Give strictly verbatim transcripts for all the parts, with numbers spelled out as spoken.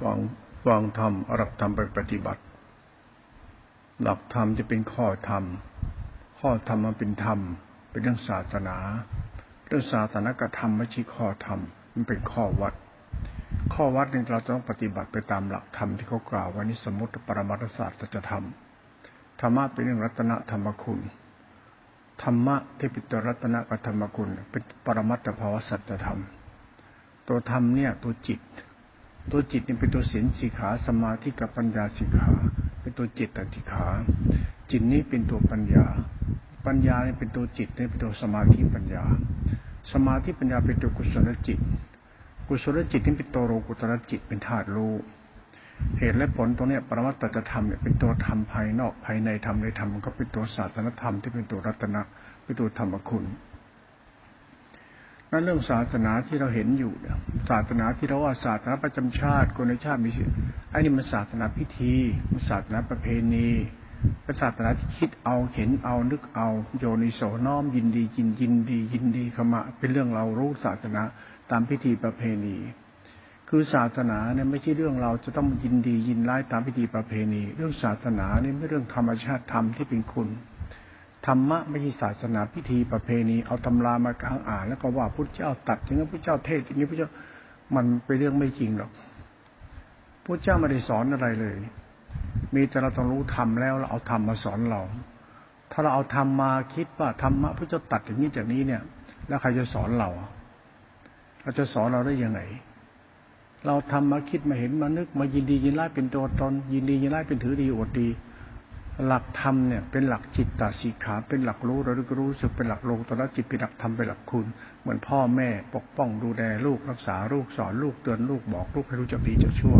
ฟังฟังธรรมหลักธรรมไปปฏิบัติหลักธรรมจะเป็นข้อธรรมข้อธรรมมันเป็นธรรมเป็นเรื่องศาสนาเรื่องศาสนกธรรมไม่ใช่ข้อธรรมมันเป็นข้อวัดข้อวัดนี่เราต้องปฏิบัติไปตามหลักธรรมที่เขากล่าวว่านิสสมุตตปรมัตถสัจจะธรรมธรรมะเป็นเรื่องรัตนธรรมคุณธรรมะที่เป็นตัวรัตนธรรมคุณเป็นปรมัตถภาวสัจธรรมตัวธรรมเนี่ยตัวจิตตัวจิตนี่เป็นตัวศีลสิกขาสมาธิกับปัญญาสิกขาเป็นตัวจิตสิกขาจิตนี้เป็นตัวปัญญาปัญญานี่เป็นตัวจิตนี่เป็นตัวสมาธิปัญญาสมาธิปัญญาเป็นตัวกุศลจิตกุศลจิตนี่เป็นตัวโลกุตระจิตเป็นธาตุรู้เหตุและผลตรงนี้ปรมัตถธรรมเนี่ยเป็นตัวธรรมภายนอกภายในธรรมในธรรมมันก็เป็นตัวศาสนธรรมที่เป็นตัวรัตนะเป็นตัวธรรมคุณนั่นเรื่องศาสนาที่เราเห็นอยู่เนี่ยศาสนาที่เราว่าศาสนาประจำชาติคนในชาติมีสิไอ้นี่มันศาสนาพิธีมันศาสนาประเพณีเป็นศาสนาที่คิดเอาเห็นเอานึกเอาโยนิโสน้อมยินดียินยินดียินดีขมะเป็นเรื่องเรารู้ศาสนาตามพิธีประเพณีคือศาสนาเนี่ยไม่ใช่เรื่องเราจะต้องยินดียินร้ายตามพิธีประเพณีเรื่องศาสนาเนี่ยไม่เรื่องธรรมชาติธรรมที่เป็นคุณธรรมะไม่ใช่ศาสนาพิธีประเพณีเอาตำรามาค้างอ่านแล้วก็ว่าพุทธเจ้าตัดอย่างนั้นพุทธเจ้าเทศอย่างนี้พุทธเจ้ามันเป็นเรื่องไม่จริงหรอกพุทธเจ้าไม่ได้สอนอะไรเลยมีแต่เราต้องรู้ธรรมแล้วเราเอาธรรมมาสอนเราถ้าเราเอาธรรมมาคิดว่าธรรมะพุทธเจ้าตัดอย่างนี้จากนี้เนี่ยแล้วใครจะสอนเราเราจะสอนเราได้ยังไงเราทำมาคิดมาเห็นมานึกมายินดียินร้ายเป็นตัวตนยินดียินร้ายเป็นถือดีอวดดีหลักธรรมเนี่ยเป็นหลักจิตตสิกขาเป็นหลักรู้ระลึกรู้สึกเป็นหลักโลกุตระจิตเป็นหลักธรรมเป็นหลักคุณเหมือนพ่อแม่ปกป้องดูแลลูกรักษาลูกสอนลูกเตือนลูกบอกลูกให้รู้จักดีจักชั่ว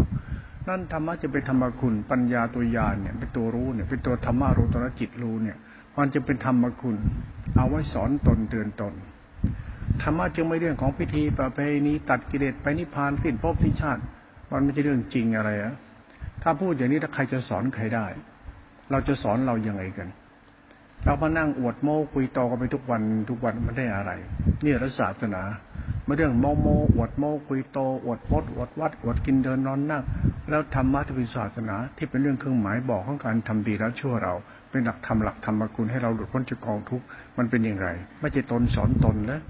นั่นธรรมะจะเป็นธรรมคุณปัญญาตัวญาณเนี่ยเป็นตัวรู้เนี่ยเป็นตัวธรรมะรู้ตัวจิตรู้เนี่ยมันจะเป็นธรรมคุณเอาไว้สอนตนเตือนตนธรรมะจึงไม่เรื่องของพิธีประเพณีตัดกิเลสไปนิพพานสิ้นภพสิ้นชาติมันไม่ใช่เรื่องจริงอะไรอะถ้าพูดอย่างนี้ถ้าใครจะสอนใครได้เราจะสอนเรายังไงกันเรามานั่งอวดโม้คุยต่อกันไปทุกวันทุกวันมันได้อะไรเนี่ยรัฐศาสนาไม่เรื่องโม้โม้อวดโม้คุยโตอวดพดอวดวัดอวดกินเดินนอนนั่งแล้วธรรมะที่เป็นศาสนาที่เป็นเรื่องเครื่องหมายบอกของการทำดีแล้วชั่วเราเป็นหลักธรรมหลักธรรมกุลให้เราหลุดพ้นจากกองทุกข์มันเป็นอย่างไรไม่ใช่ตนสอนตนนะ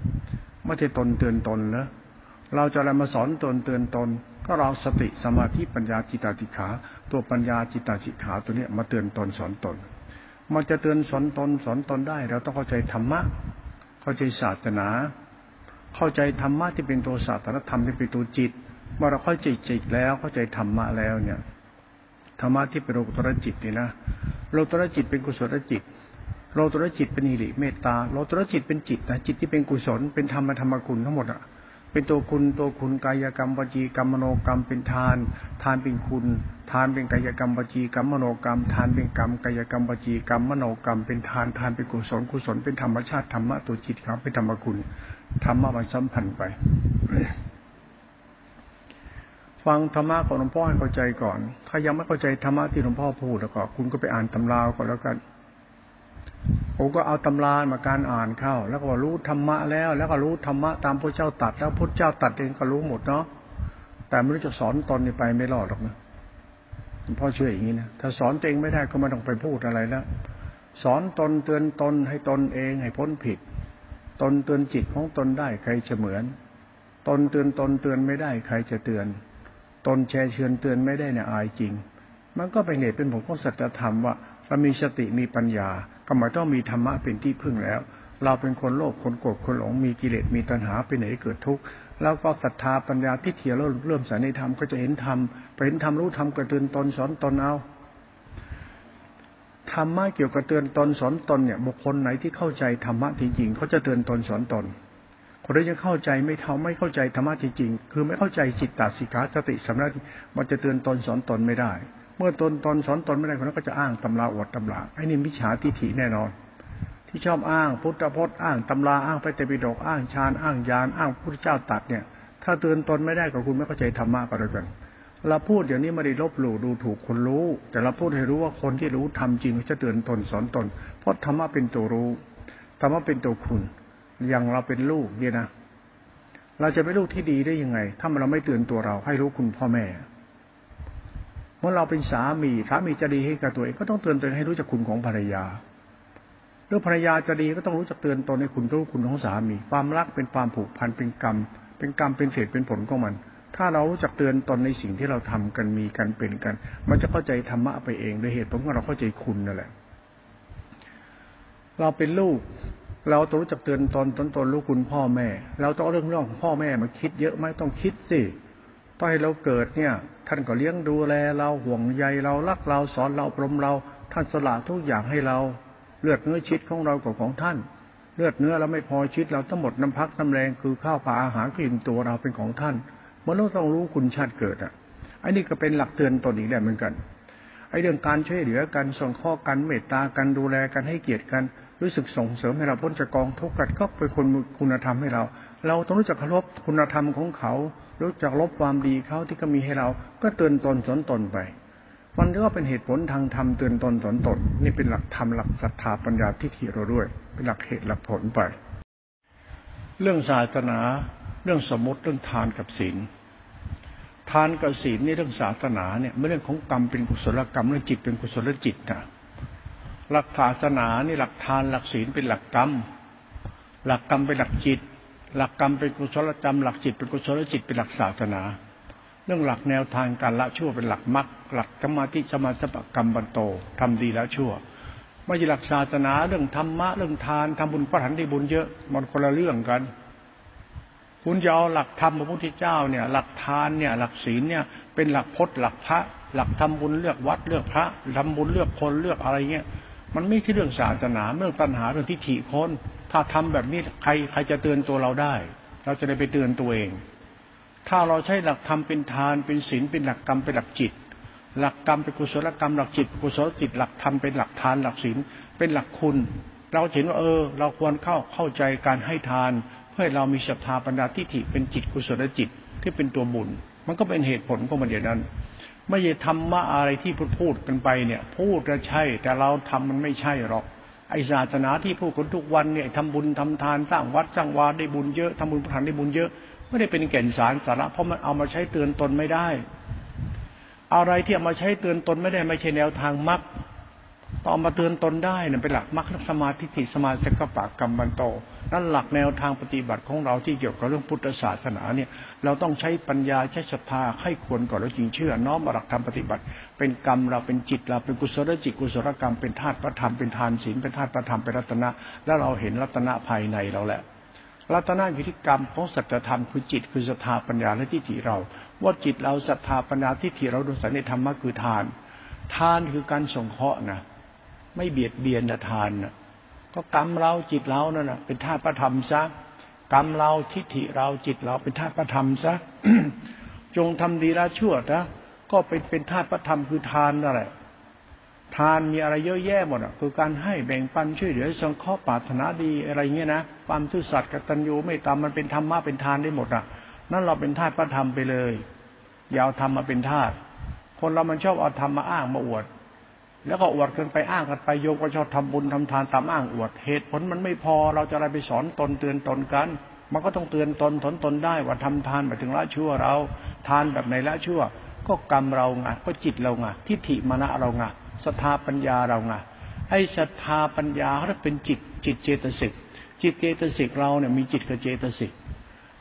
ไม่ใช่ตนเตือนตนนะเราจะอะไรมาสอนตนเตือนตนก็เราสติสมาธิปัญญาจิตตาจิขาตัวปัญญาจิตตาจิขาตัวนี้มาเตือนตนสอนตนมันจะเตือนสอนตนสอนตนได้เราต้องเข้าใจธรรมะเข้าใจศาสนาเข้าใจธรรมะที่เป็นตัวศาสนธรรมที่เป็นตัวจิตเมื่อเราเข้าใจจิตแล้วเข้าใจธรรมะแล้วเนี่ยธรรมะที่เป็นโลกุตระจิตนี่นะโลกุตระจิตเป็นกุศลจิตโลกุตระจิตเป็นหิริเมตตาโลกุตระจิตเป็นจิตนะจิตที่เป็นกุศลเป็นธรรมธรรมคุณทั้งหมดอ่ะเป็นตัวคุณตัวคุณกายกรรมวจีกรรมมโนกรรมเป็นทานทานเป็นคุณทานเป็นกายกรรมวจีกรรมมโนกรรมทานเป็นกรรมกายกรรมวจีกรรมมโนกรรมเป็นทานทานเป็นกุศลกุศลเป็นธรรมชาติธรรมะตัวจิตครับเป็นธรรมคุณธรรมะมันสัมพันธ์ไปฟังธรรมะของหลวงพ่อให้เข้าใจก่อนถ้ายังไม่เข้าใจธรรมะที่หลวงพ่อพูดแล้วก็คุณก็ไปอ่านตำราก่อนแล้วกันผมก็เอาตำรามาการอ่านเข้าแล้วก็รู้ธรรมะแล้วแล้วก็รู้ธรรมะตามพระเจ้าตรัสแล้วพระเจ้าตรัสเองก็รู้หมดเนาะแต่ไม่รู้จะสอนตนนี่ไปไม่รอดหรอกนะพ่อเชื่ออย่างนี้นะถ้าสอนตัวเองไม่ได้ก็ไม่ต้องไปพูดอะไรแล้วสอนตนเตือนตนให้ตนเองให้พ้นผิดตนเตือนจิตของตนได้ใครจะเหมือนตนเตือนตนเตือนไม่ได้ใครจะเตือนตนแชร์เชิญเตือนไม่ได้เนี่ยอายจริงมันก็ไปเหตุเป็นผลของสัจธรรมว่าเรามีสติมีปัญญาก็หมายต้องมีธรรมะเป็นที่พึ่งแล้วเราเป็นคนโลภคนโกรธคนหลงมีกิเลสมีตัณหาไปไหนเกิดทุกข์แล้วก็ศรัทธาปัญญาที่เถียรเราเริ่มใส่ในธรรมก็จะเห็นธรรมไปเห็นธรรมรู้ธรรมกระเตือนตนสอนตนเอาธรรมะเกี่ยวกับเตือนตนสอนตนเนี่ยบุคคลไหนที่เข้าใจธรรมะจริงๆเขาจะเตือนตนสอนตนคนที่ยังเข้าใจไม่เท่าไม่เข้าใจธรรมะจริงๆคือไม่เข้าใจจิตตสิกขาสติสัมมาทิฏฐิมันจะเตือนตนสอนตนไม่ได้เมื่อตนตนสอนตนไม่ได้คนนั้นก็จะอ้างตำราอวดตำราไอ้นี่มิจฉาทิฏฐิแน่นอนที่ชอบอ้างพุทธพจน์อ้างตำราอ้างพระไตรปิฎกอ้างฌานอ้างญาณอ้างพระพุทธเจ้าตรัสเนี่ยถ้าเตือนตนไม่ได้ก็คุณไม่เข้าใจธรรมะก็แล้วกันเราพูดอย่างนี้ไม่ได้ลบหลู่ดูถูกคนรู้แต่เราพูดให้รู้ว่าคนที่รู้ทำจริงจะเตือนตนสอนตนเพราะธรรมะเป็นตัวรู้ธรรมะเป็นตัวคุณอย่างเราเป็นลูกเนี่ยนะเราจะเป็นลูกที่ดีได้ยังไงถ้าเราไม่เตือนตัวเราให้รู้คุณพ่อแม่ เมื่อเราเป็นสามีสามีจะดีให้กับตัวเองก็ต้องเตือนตัวเองให้รู้จักคุณของภรรยาเรื่องภรรยาจะดีก็ต้องรู้จักเตือนตนให้คุณรู้คุณของสามีความรักเป็นความผูกพันเป็นกรรมเป็นกรรมเป็นเหตุเป็นผลของมันถ้าเรารู้จักเตือนตนในสิ่งที่เราทำกันมีกันเป็นกันมันจะเข้าใจธรรมะไปเองโดยเหตุผลของเราเข้าใจคุณนั่นแหละเราเป็นลูกเราต้องรู้จักเตือนตนตนตนลูกคุณพ่อแม่เราต้องเรื่องเรื่องของพ่อแม่มาคิดเยอะไหมต้องคิดสิตอนให้เราเกิดเนี่ยท่านก็เลี้ยงดูแลเราห่วงใยเรารักเราสอนเราปรมเราท่านสละทุกอย่างให้เราเลือดเนื้อชีวิตของเรากับของท่านเลือดเนื้อเราไม่พอชีวิตเราทั้งหมดน้ำพักน้ำแรงคือข้าวปลาอาหารกินตัวเราเป็นของท่านมนุษย์ต้องรู้คุณชาติเกิดอ่ะไอ้นี่ก็เป็นหลักเตือนตนอีกแหละเหมือนกันไอ้เรื่องการช่วยเหลือกันส่งข้อกันเมตตากันดูแลกันให้เกียรติกันรู้สึกส่งเสริมให้เราพ้นจากกองทุกข์กันก็เป็นคนคุณธรรมให้เราเราต้องรู้จักเคารพคุณธรรมของเขารู้จักลบความดีเขาที่ก็มีให้เราก็เตือนตนสอนตนไปมันก็เป็นเหตุผลทางธรรมเตือนตนสอนตนนี่เป็นหลักธรรมหลักศรัทธาปัญญาทิฏฐิเราด้วยเป็นหลักเหตุหลักผลไปเรื่องศาสนาเรื่องสมมติเรื่องทานกับศีลทานกับศีลนี่เรื่องศาสนาเนี่ยไม่เรื่องของกรรมเป็นกุศลกรรมเรื่องจิตเป็นกุศลจิตนะหลักศาสนานี่หลักทานหลักศีลเป็นหลักกรรมหลักกรรมเป็นหลักจิตหลักกรรมเป็นกุศลกรรมหลักจิตเป็นกุศลจิตเป็นหลักศาสนาเรื่องหลักแนวทางการละชั่วเป็นหลักมรรคหลักธรรมะที่สมาสัพพกรรมบันโตทำดีแล้วชั่วไม่ใช่หลักศาสนาเรื่องธรรมะเรื่องทานทำบุญพระหันได้บุญเยอะมันคนละเรื่องกันคุณจะเอาหลักธรรมพระพุทธเจ้าเนี่ยหลักทานเนี่ยหลักศีลเนี่ยเป็นหลักพจน์หลักพระหลักทำบุญเลือกวัดเลือกพระทำบุญเลือกคนเลือกอะไรเงี้ยมันไม่ใช่เรื่องศาสนาเรื่องตัณหาเรื่องทิฏฐิคนถ้าทำแบบนี้ใครใครจะเตือนตัวเราได้เราจะได้ไปเตือนตัวเองถ้าเราใช้หลักธรรมเป็นทานเป็นศีลเป็นหลักกรรมเป็นหลักจิตหลักกรรมเป็นกุศลกรรมหลักจิตกุศลจิตหลักธรรมเป็นหลักทานหลักศีลเป็นหลักคุณเราเห็นว่าเออเราควรเข้าเข้าใจการให้ทานเพื่อเรามีศรัทธาปัญญาทิฏฐิเป็นจิตกุศลจิตที่เป็นตัวบุญมันก็เป็นเหตุผลของมันอย่างนั้นไม่ใช่ธรรมะอะไรที่พูดพูดกันไปเนี่ยพูดก็ใช่แต่เราทำมันไม่ใช่หรอกไอ้ศาสนาที่พูดกันทุกวันเนี่ยทำบุญทำทานสร้างวัดสร้างวาได้บุญเยอะทำบุญประทานได้บุญเยอะไม่ได้เป็นแก่นสารสาระเพราะมันเอามาใช้เตือนตนไม่ได้อะไรที่เอามาใช้เตือนตนไม่ได้ไม่ใช่แนวทางมรรคต่อมาเตือนตนได้เนี่ยเป็นหลักมรรคสมาธิสมาสังกัปปะกัมมันโตนั่นหลักแนวทางปฏิบัติของเราที่เกี่ยวกับเรื่องพุทธศาสนาเนี่ยเราต้องใช้ปัญญาใช้ศรัทธาให้ควรก่อนแล้วจึงเชื่อน้อมหลักธรรมปฏิบัติเป็นกรรมเราเป็นจิตเราเป็นกุศลจิตกุศลกรรมเป็นธาตุพระธรรมเป็นทานศีลเป็นธาตุพระธรรมเป็นรัตนะแล้วเราเห็นรัตนะภายในเราแหละรัตนะอยู่ที่กรรมของสัจธรรมคือจิตคือศรัทธาปัญญาและทิฏฐิเราว่าจิตเราศรัทธาปัญญาทิฏฐิเราโดยสันนิธรรมะคือทานทานคือการสงเคราะห์นะไม่เบียดเบียนนะทานนะก็กรรมเราจิตเรานั่นนะเป็นธาตุพระธรรมซะกรรมเราทิฏฐิเราจิตเราเป็นธาตุพระธรรมซะ จงทำดีละชั่วนะก็เป็นเป็นธาตุพระธรรมคือทานนั่นแหละทานมีอะไรเยอะแยะหมดอ่ะคือการให้แบ่งปันช่วยเหลือสงเคราะห์ปรารถนาดีอะไรเงี้ยนะความซื่อสัตย์กตัญญูเมตตามันเป็นธรรมะเป็นทานได้หมดอ่ะนั่นเราเป็นธาตุพระธรรมไปเลยอย่าเอาธรรมมาเป็นธาตุคนเรามันชอบเอาธรรมมาอ้างมาอวดแล้วก็อวดกันไปอ้างกันไปโยมก็ชอบทำบุญทำทานตามอ้างอวดเหตุผลมันไม่พอเราจะอะไรไปสอนตนเตือนตนกันมันก็ต้องเตือนตนสอนตนได้ว่าทำทานไปถึงละชั่วเราทานแบบไหนละชั่วก็กรรมเราไงก็จิตเราไงทิฏฐิมานะเราไงศรัทธาปัญญาเราไงไอ้ศรัทธาปัญญาเขาเป็นจิตจิตเจตสิกจิตเจตสิกเราเนี่ยมีจิตกับเจตสิก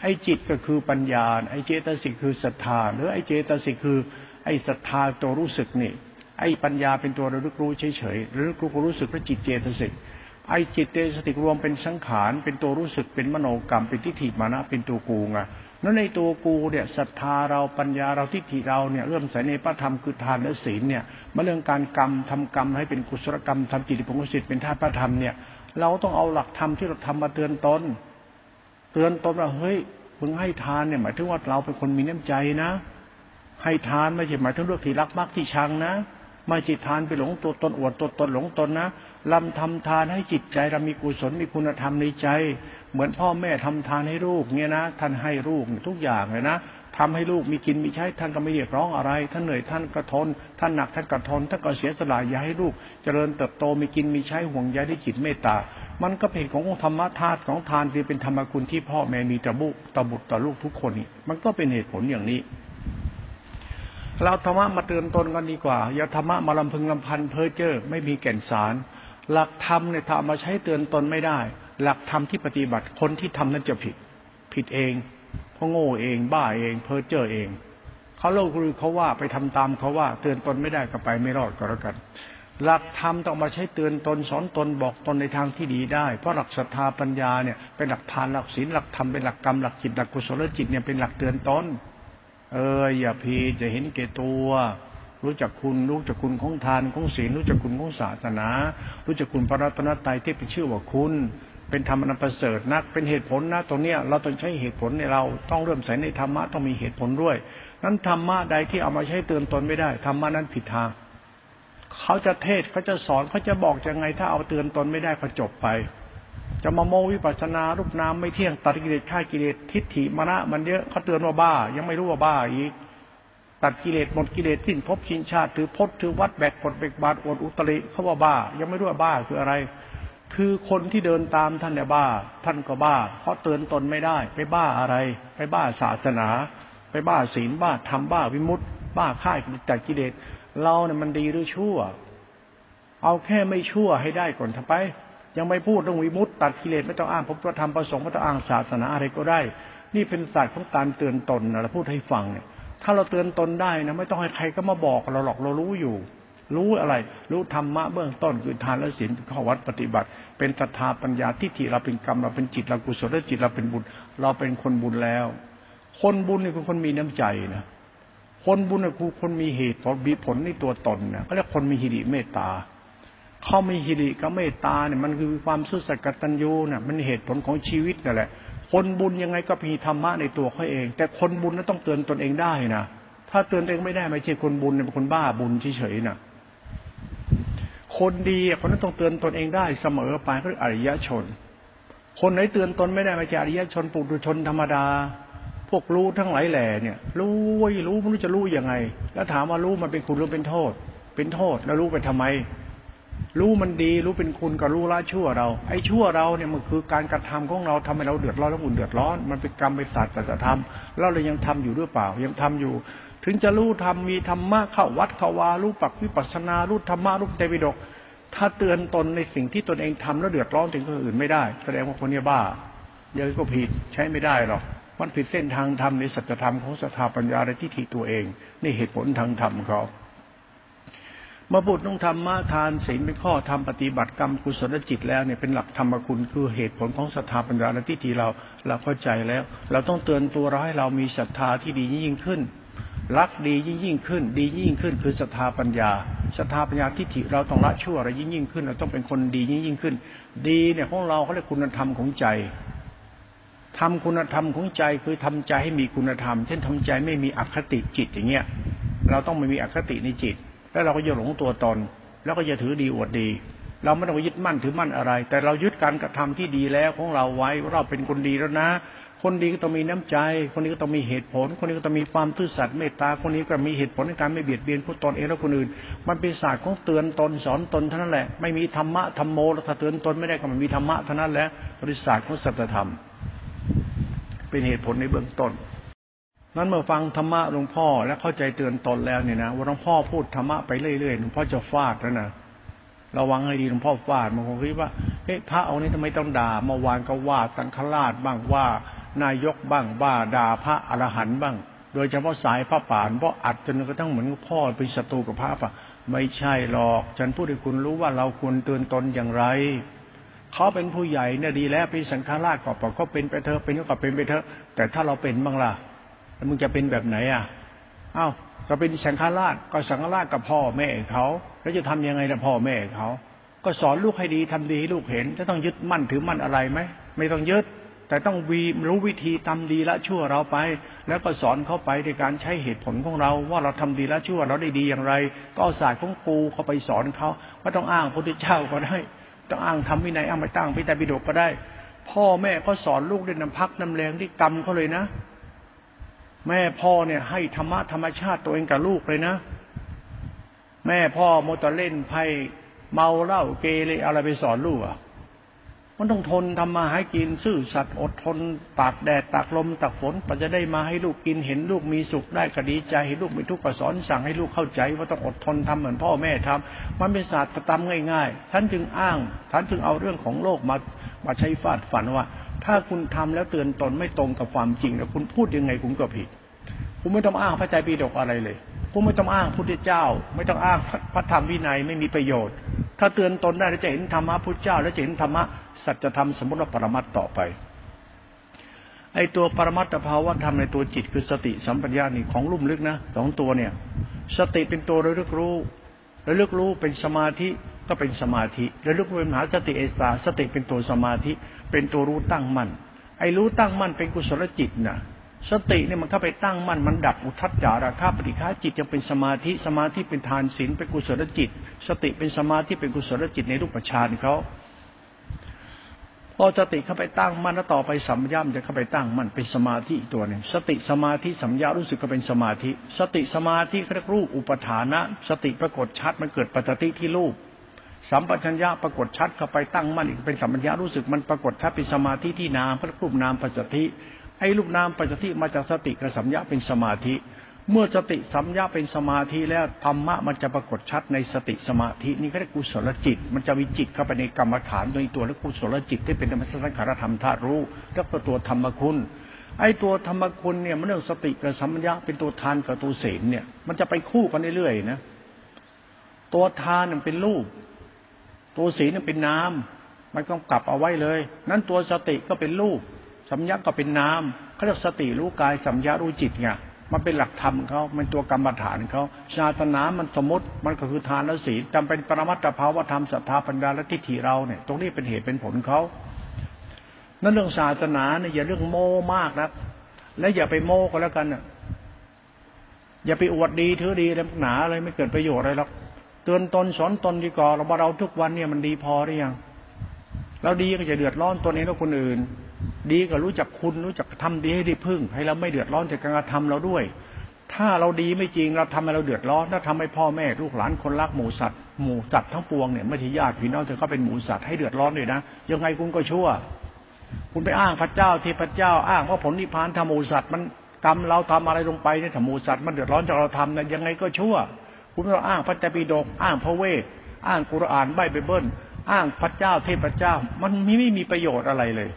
ไอ้จิตก็คือปัญญาไอ้เจตสิกคือศรัทธาหรือไอ้เจตสิกคือไอ้ศรัทธาตัวรู้สึกนี่ไอ้ปัญญาเป็นตัวระลึกรู้เฉยๆระลึกรู้รู้สึกพระจิตเจตสิกไอ้จิตเจตสิกรวมเป็นสังขารเป็นตัวรู้สึกเป็นมโนกรรมเป็นทิฏฐิมานะเป็นตัวกูไงแล้วในตัวกูเนี่ยศรัทธาเราปัญญาเราทิฏฐิเราเนี่ยเริ่มใส่ในพระธรรมคือทานและศีลเนี่ยมาเรื่องการกรรมทำกรรมให้เป็นกุศลกรรมทำจิตเป็นกุศลเป็นธาตุพระธรรมเนี่ยเราต้องเอาหลักธรรมที่เราทำมาเตือนตนเตือนตนว่าเฮ้ยมึงให้ทานเนี่ยหมายถึงว่าเราเป็นคนมีน้ำใจนะให้ทานไม่ใช่หมายถึงเลือกที่รักมากที่ชังนะไม่จิตทานไปหลงตัวตนอวดตัวตนหลงตนนะลำทำทานให้จิตใจเรามีกุศลมีคุณธรรมในใจเหมือนพ่อแม่ทำทานให้ลูกเนี่ยนะท่านให้ลูกทุกอย่างเลยนะทำให้ลูกมีกินมีใช้ท่านก็ไม่เรียกร้องอะไรท่านเหนื่อยท่านก็ทนท่านหนักท่านก็ทนท่านก็เสียสละอย่าให้ลูกเจริญเติบโตมีกินมีใช้ห่วงใยด้วยจิตเมตตามันก็เป็นของธรรมธาตุของทานที่เป็นธรรมคุณที่พ่อแม่มีต่อบุตรต่อลูกทุกคนนี่มันก็เป็นเหตุผลอย่างนี้ เราธรรมะมาเตือนตนกันดีกว่าอย่าธรรมะมาลำพึงลำพันเพ้อเจ้อไม่มีแก่นสารหลักธรรมเนี่ยถ้าเอามาใช้เตือนตนไม่ได้หลักธรรมที่ปฏิบัติคนที่ทำนั้นจะผิดผิดเองเพราะโง่เองบ้าเองเพ้อเจ้อเองเขาเล่าคือเขาว่าไปทำตามเขาว่าเตือนตนไม่ได้ก็ไปไม่รอดก็แล้วกันหลักธรรมต้องมาใช้เตือนตนสอนตนบอกตนในทางที่ดีได้เพราะหลักศรัทธาปัญญาเนี่ยเป็นหลักทานหลักศีลหลักธรรมเป็นหลักกรรมหลักจิตหลักกุศลจิตเนี่ยเป็นหลักเตือนตนเอออย่าพีจะเห็นแก่ตัวรู้จักคุณรู้จักคุณของทานของศีลรู้จักคุณของศาสนารู้จักคุณพระรัตนตรัยที่เป็นชื่อว่าคุณเป็นธรรมนันประเสริฐนักเป็นเหตุผลนะตรงเนี้ยเราต้องใช้เหตุผลในเราต้องเริ่มใส่ในธรรมะต้องมีเหตุผลด้วยนั้นธรรมะใดที่เอามาใช้เตือนตนไม่ได้ธรรมะนั้นผิดทางเขาจะเทศเขาจะสอนเขาจะบอกยังไงถ้าเอาเตือนตนไม่ได้ก็จบไปจะมาโมวิปัสสนารูปนามไม่เที่ยงตัดกิเลสฆ่ากิเลสทิฏฐิมานะมันเยอะเขาเตือนว่าบ้ายังไม่รู้ว่าบ้าอีกตัดกิเลสหมดกิเลสสิ้นภพสิ้นชาติถือพจน์ถือวัดแบกกฎแบกบาตรอวดอุตริเขาว่าบ้ายังไม่รู้ว่าบ้าคืออะไรคือคนที่เดินตามท่านเนี่ยบ้าท่านก็บ้าเพราะเตือนตนไม่ได้ไปบ้าอะไรไปบ้าศาสนาไปบ้าศีลบ้าธรรมบ้าวิมุตติบ้าฆ่าตัดกิเลสเราเนี่ยมันดีหรือชั่วเอาแค่ไม่ชั่วให้ได้ก่อนทำไปยังไม่พูดเรื่องวิมุตติตัดกิเลสไม่ต้องอ้างพระพุทธธรรมประสงค์ไม่ต้องอ้างศาสนาอะไรก็ได้นี่เป็นศาสตร์ของการเตือนตนนะเราพูดให้ฟังเนี่ยถ้าเราเตือนตนได้นะไม่ต้องให้ใครก็มาบอกเราหรอกเรารู้อยู่รู้อะไรรู้ธรรมะเบื้องต้นคือทานและศีลข้อวัดปฏิบัติเป็นศรัทธาปัญญาทิฏฐิเราเป็นกรรมเราเป็นจิตเรากุศลและจิตเราเป็นบุญเราเป็นคนบุญแล้วคนบุญนี่คือคนมีน้ำใจนะคนบุญน่ะคือคนมีเหตุผลมีผลในตัวตนนะเขาเรียกคนมีหิริเมตตาเขามีหิริกับเมตตาเนี่ยมันคือความซื่อสัตย์กตัญญูน่ะมันเหตุผลของชีวิตนั่นแหละคนบุญยังไงก็มีธรรมะในตัวเขาเองแต่คนบุญนั้นต้องเตือนตนเองได้นะถ้าเตือนเองไม่ได้ไม่ใช่คนบุญเป็นคนบ้าบุญเฉยๆน่ะคนดีคนนั้นต้องเตือนตนเองได้เสมอไปเขาเรียกอริยชนคนไหนเตือนตนไม่ได้ไม่ใช่อริยชนปุถุชนธรรมดาพวกรู้ทั้งหลายแหล่เนี่ยรู้ไว้รู้ไม่รู้จะรู้ยังไงแล้วถามว่ารู้มันเป็นคุณหรือเป็นโทษเป็นโทษแล้วรู้ไปทำไมรู้มันดีรู้เป็นคุณก็รู้ละชั่วเราไอ้ชั่วเราเนี่ยมันคือการกระทำของเราทำให้เราเดือดร้อนแล้วคุณเดือดร้อนมันเป็นกรรมเป็นศาสตร์แต่จะทำแล้วเรายังทำอยู่หรือเปล่ายังทำอยู่ถึงจะรู้ธรรมมีธรรมะเข้าวัดเข้าวารู้ปักวิปัสสนารู้ธรรมะรู้ไตรปิฎกถ้าเตือนตนในสิ่งที่ตนเองทำแล้วเดือดร้อนถึงคนอื่นไม่ได้แสดงว่าคนนี้บ้าเดี๋ยวก็ผิดใช้ไม่ได้หรอกมันผิดเส้นทางธรรมในสัจธรรมของศรัทธาปัญญาและทิฏฐิตัวเองนี่เหตุผลทางธรรมเขามาพูดต้องธรรมะทานศีลเป็นข้อธรรมปฏิบัติกรรมกุศลจิตแล้วเนี่ยเป็นหลักธรรมคุณคือเหตุผลของศรัทธาปัญญาและทิฏฐิเราเราเข้าใจแล้วเราต้องเตือนตัวเราให้เรามีศรัทธาที่ดียิ่งขึ้นรักดียิ่งยิ่งขึ้นดียิ่งขึ้นคือศรัทธาปัญญาศรัทธาปัญญาทิฏฐิเราต้องละชั่วเรายิ่งยิ่งขึ้นเราต้องเป็นคนดียิ่งยิ่งขึ้นดีเนี่ยของเราเขาเรียกคุณธรรมของใจทำคุณธรรมของใจคือทำใจให้มีคุณธรรมเช่นทำใจไม่มีอคติจิตอย่างเงี้ยเราต้องไม่มีอคติในจิตแล้วเราก็จะหลงตัวตนแล้วก็จะถือดีอวดดีเราไม่ต้องยึดมั่นถือมั่นอะไรแต่เรายึดการกระทำที่ดีแล้วของเราไว้ว่าเราเป็นคนดีแล้วนะคนดีก็ต้องมีน้ำใจคนนี้ก็ต้องมีเหตุผลคนนี้ก็ต้องมีความซื่อสัตย์เมตตาคนนี้ก็มีเหตุผลในการไม่เบียดเบียนผู้ตนเองและคนอื่นมันเป็นศาสตร์ของเตือนตนสอนตนเท่านั้นแหละไม่มีธรรมะธรรมโมแล้วถ้าเตือนตนไม่ได้ก็ไม่มีธรรมะเท่านั้นแหละบริษัทของสัจธรรมเป็นเหตุผลในเบื้องต้นนั้นเมื่อฟังธรรมะหลวงพ่อและเข้าใจเตือนตนแล้วเนี่ยนะว่าหลวงพ่อพูดธรรมะไปเรื่อยๆหลวงพ่อจะฟาดแล้วนะระวังให้ดีหลวงพ่อฟาดบางคนคิดว่าเฮ้ยพระเอานี่ทำไมต้องด่าเมื่อวานก็ว่าสังฆราชบ้างว่านายกบ้างว่าด่าพระอรหันต์บ้างโดยเฉพาะสายพระป่านเพราะอัดจนกระทั่งเหมือนพ่อเป็นศัตรูกับพระป่ะไม่ใช่หรอกฉันพูดให้คุณรู้ว่าเราควรเตือนตนอย่างไรเขาเป็นผู้ใหญ่เนี่ยดีแล้วเป็นสังฆราชก็ปล่อยเขาเป็นไปเถอะเป็นก็เป็นไปเถอะแต่ถ้าเราเป็นบ้างล่ะแล้วมึงจะเป็นแบบไหนอ่ะอ้าวก็เป็นสังฆราชก็สังฆราชกับพ่อแม่เขาแล้วจะทำยังไงกับพ่อแม่เขาก็สอนลูกให้ดีทำดีให้ลูกเห็นจะต้องยึดมั่นถือมั่นอะไรไหมไม่ต้องยึดแต่ต้องวีรู้วิธีทำดีละชั่วเราไปแล้วก็สอนเขาไปในการใช้เหตุผลของเราว่าเราทำดีละชั่วเราได้ดีอย่างไรก็เอาศาสตร์ของกูเข้าไปสอนเขาไม่ต้องอ้างพระพุทธเจ้าก็ได้ต้องอ้างทำวินัยอ้างไปตั้งพิธีบิดกก็ได้พ่อแม่ก็สอนลูกด้วยน้ำพักน้ำแรงที่กรรมเขาเลยนะแม่พ่อเนี่ยให้ธรรมะธรรมชาติตัวเองกับลูกเลยนะแม่พ่อมัวแต่เล่นไพ่เมาเหล้าเกเรอะไรไปสอนลูกอ่ะ มันต้องทนทำมาให้กินซื่อสัตย์อดทนตากแดดตากลมตากฝนก็จะได้มาให้ลูกกินเห็นลูกมีสุขได้ก็ดีใจเห็นลูกมีทุกข์ก็สอนสั่งให้ลูกเข้าใจว่าต้องอดทนทำเหมือนพ่อแม่ทำมันเป็นศาสตร์ประจำง่ายๆท่านจึงอ้างท่านจึงเอาเรื่องของโลกมามาใช้ฟาดฝันว่าถ้าคุณทำแล้วเตือนตนไม่ตรงกับความจริงแล้วคุณพูดยังไงคุณก็ผิดคุณไม่ต้องอ้างพระไตรปิฎกอะไรเลยคุณไม่ต้องอ้างพุทธเจ้าไม่ต้องอ้างพระธรรมวินัยไม่มีประโยชน์ถ้าเตือนตนได้แล้วจะเห็นธรรมะพุทธเจ้าแล้วจะเห็นธรรมะสัจธรรมสมุติปรมัตถ์ต่อไปไอ้ตัวปรมัตถภาวะธรรมในตัวจิตคือสติสัมปชัญญะนี่ของลุ่มลึกนะสองตัวเนี่ยสติเป็นตัวระลึกรู้ระลึกรู้เป็นสมาธิก็เป็นสมาธิระลึกรู้เป็นมหาสติเอสตาสติเป็นตัวสมาธิเป็นตัวรู้ตั้งมั่นไอ้รู้ตั้งมั่นเป็นกุศลจิตนะสติเนี่ยมันเข้าไปตั้งมั่นมันดับอุทธัจจาราคะปฏิฆาจิตยังเป็นสมาธิสมาธิเป็นทานศีลเป็นกุศลจิตสติเป็นสมาธิเป็นกุศลจิตในรูปฌานเขาพอสติเข้าไปตั้งมั่นแล้วต่อไปสัมปชัญญะจะเข้าไปตั้งมั่นเป็นสมาธิอีกตัวนึงสติสมาธิสัมปชัญญะรู้สึกก็เป็นสมาธิสติสมาธิเรียกรูปอุปทานะสติปรากฏชัดมันเกิดปฏิทิที่รูปสัมปชัญญะปรากฏชัดเข้าไปตั้งมั่นอีกเป็นสัมปชัญญะรู้สึกมันปรากฏชัดเป็นสมาธิที่นามพระรูปนามปฏิทิไอ้รูปนามปฏิทิมาจากสติกับสัมปชัญญะเป็นสมาธิเมื่อสติสัมปชัญญะเป็นสมาธิแล้วธรรมะมันจะปรากฏชัดในสติสมาธินี่ก็เรียกกุศลจิตมันจะมีจิตเข้าไปในกรรมฐานโดยตัวและกุศลจิตที่เป็นธรรมสังขารธรรมธาตุรู้และตัวธรรมคุณไอ้ตัวธรรมคุณเนี่ยมันเรื่องสติกับสัมปชัญญะเป็นตัวทานกับตัวศีลเนี่ยมันจะไปคู่กันเรื่อยๆนะตัวทานมันเป็นรูปตัวศีลมันเป็นน้ำมันต้องกลับเอาไว้เลยนั้นตัวสติก็เป็นรูปสัมปชัญญะก็เป็นน้ำเขาเรียกสติรู้กายสัมปชัญญะรู้จิตไงมันเป็นหลักธรรมเขามันตัวกรรมฐานเขาศาสนามันสมมติมันก็คือทานและศีลจำเป็นปรมัตถภาวธรรมศรัทธาปัญญาและทิฏฐิเราเนี่ยตรงนี้เป็นเหตุเป็นผลเขานั่นเรื่องศาสนาเนี่ยอย่าเรื่องโม้มากนะและอย่าไปโม้ก็แล้วกันน่ะอย่าไปอวดดีถือดีอะไรหนาอะไรไม่เกิดประโยชน์อะไรหรอกเตือนตนสอนตนดีกว่าเราเราทุกวันเนี่ยมันดีพอหรือยังเราดีก็จะเดือดร้อนตัวเองและคนอื่นดีก็รู้จักคุณรู้จักทำดีให้ได้พึ่งให้เราไม่เดือดร้อนจากการกระทำเราด้วยถ้าเราดีไม่จริงเราทำให้เราเดือดร้อนถ้าทำให้พ่อแม่ลูกหลานคนรักหมูสัตว์หมูสัตว์ทั้งปวงเนี่ยไม่ใช่ญาติพี่น้องแต่เขาเป็นหมูสัตว์ให้เดือดร้อนเลยนะยังไงคุณก็ชั่วคุณไปอ้างพระเจ้าเทพเจ้าอ้างว่าผลนิพพานทำหมูสัตว์มันกรรมเราทำอะไรลงไปเนี่ยทำหมูสัตว์มันเดือดร้อนจากเราทำเนี่ยยังไงก็ชั่วคุณเราอ้างพระไตรปิฎกอ้างพระเวทอ้างกุรอานไบเบิลอ้างพระเจ้าเทพเจ้ามันไม่ไม่มีประโยชน์อะไรเลย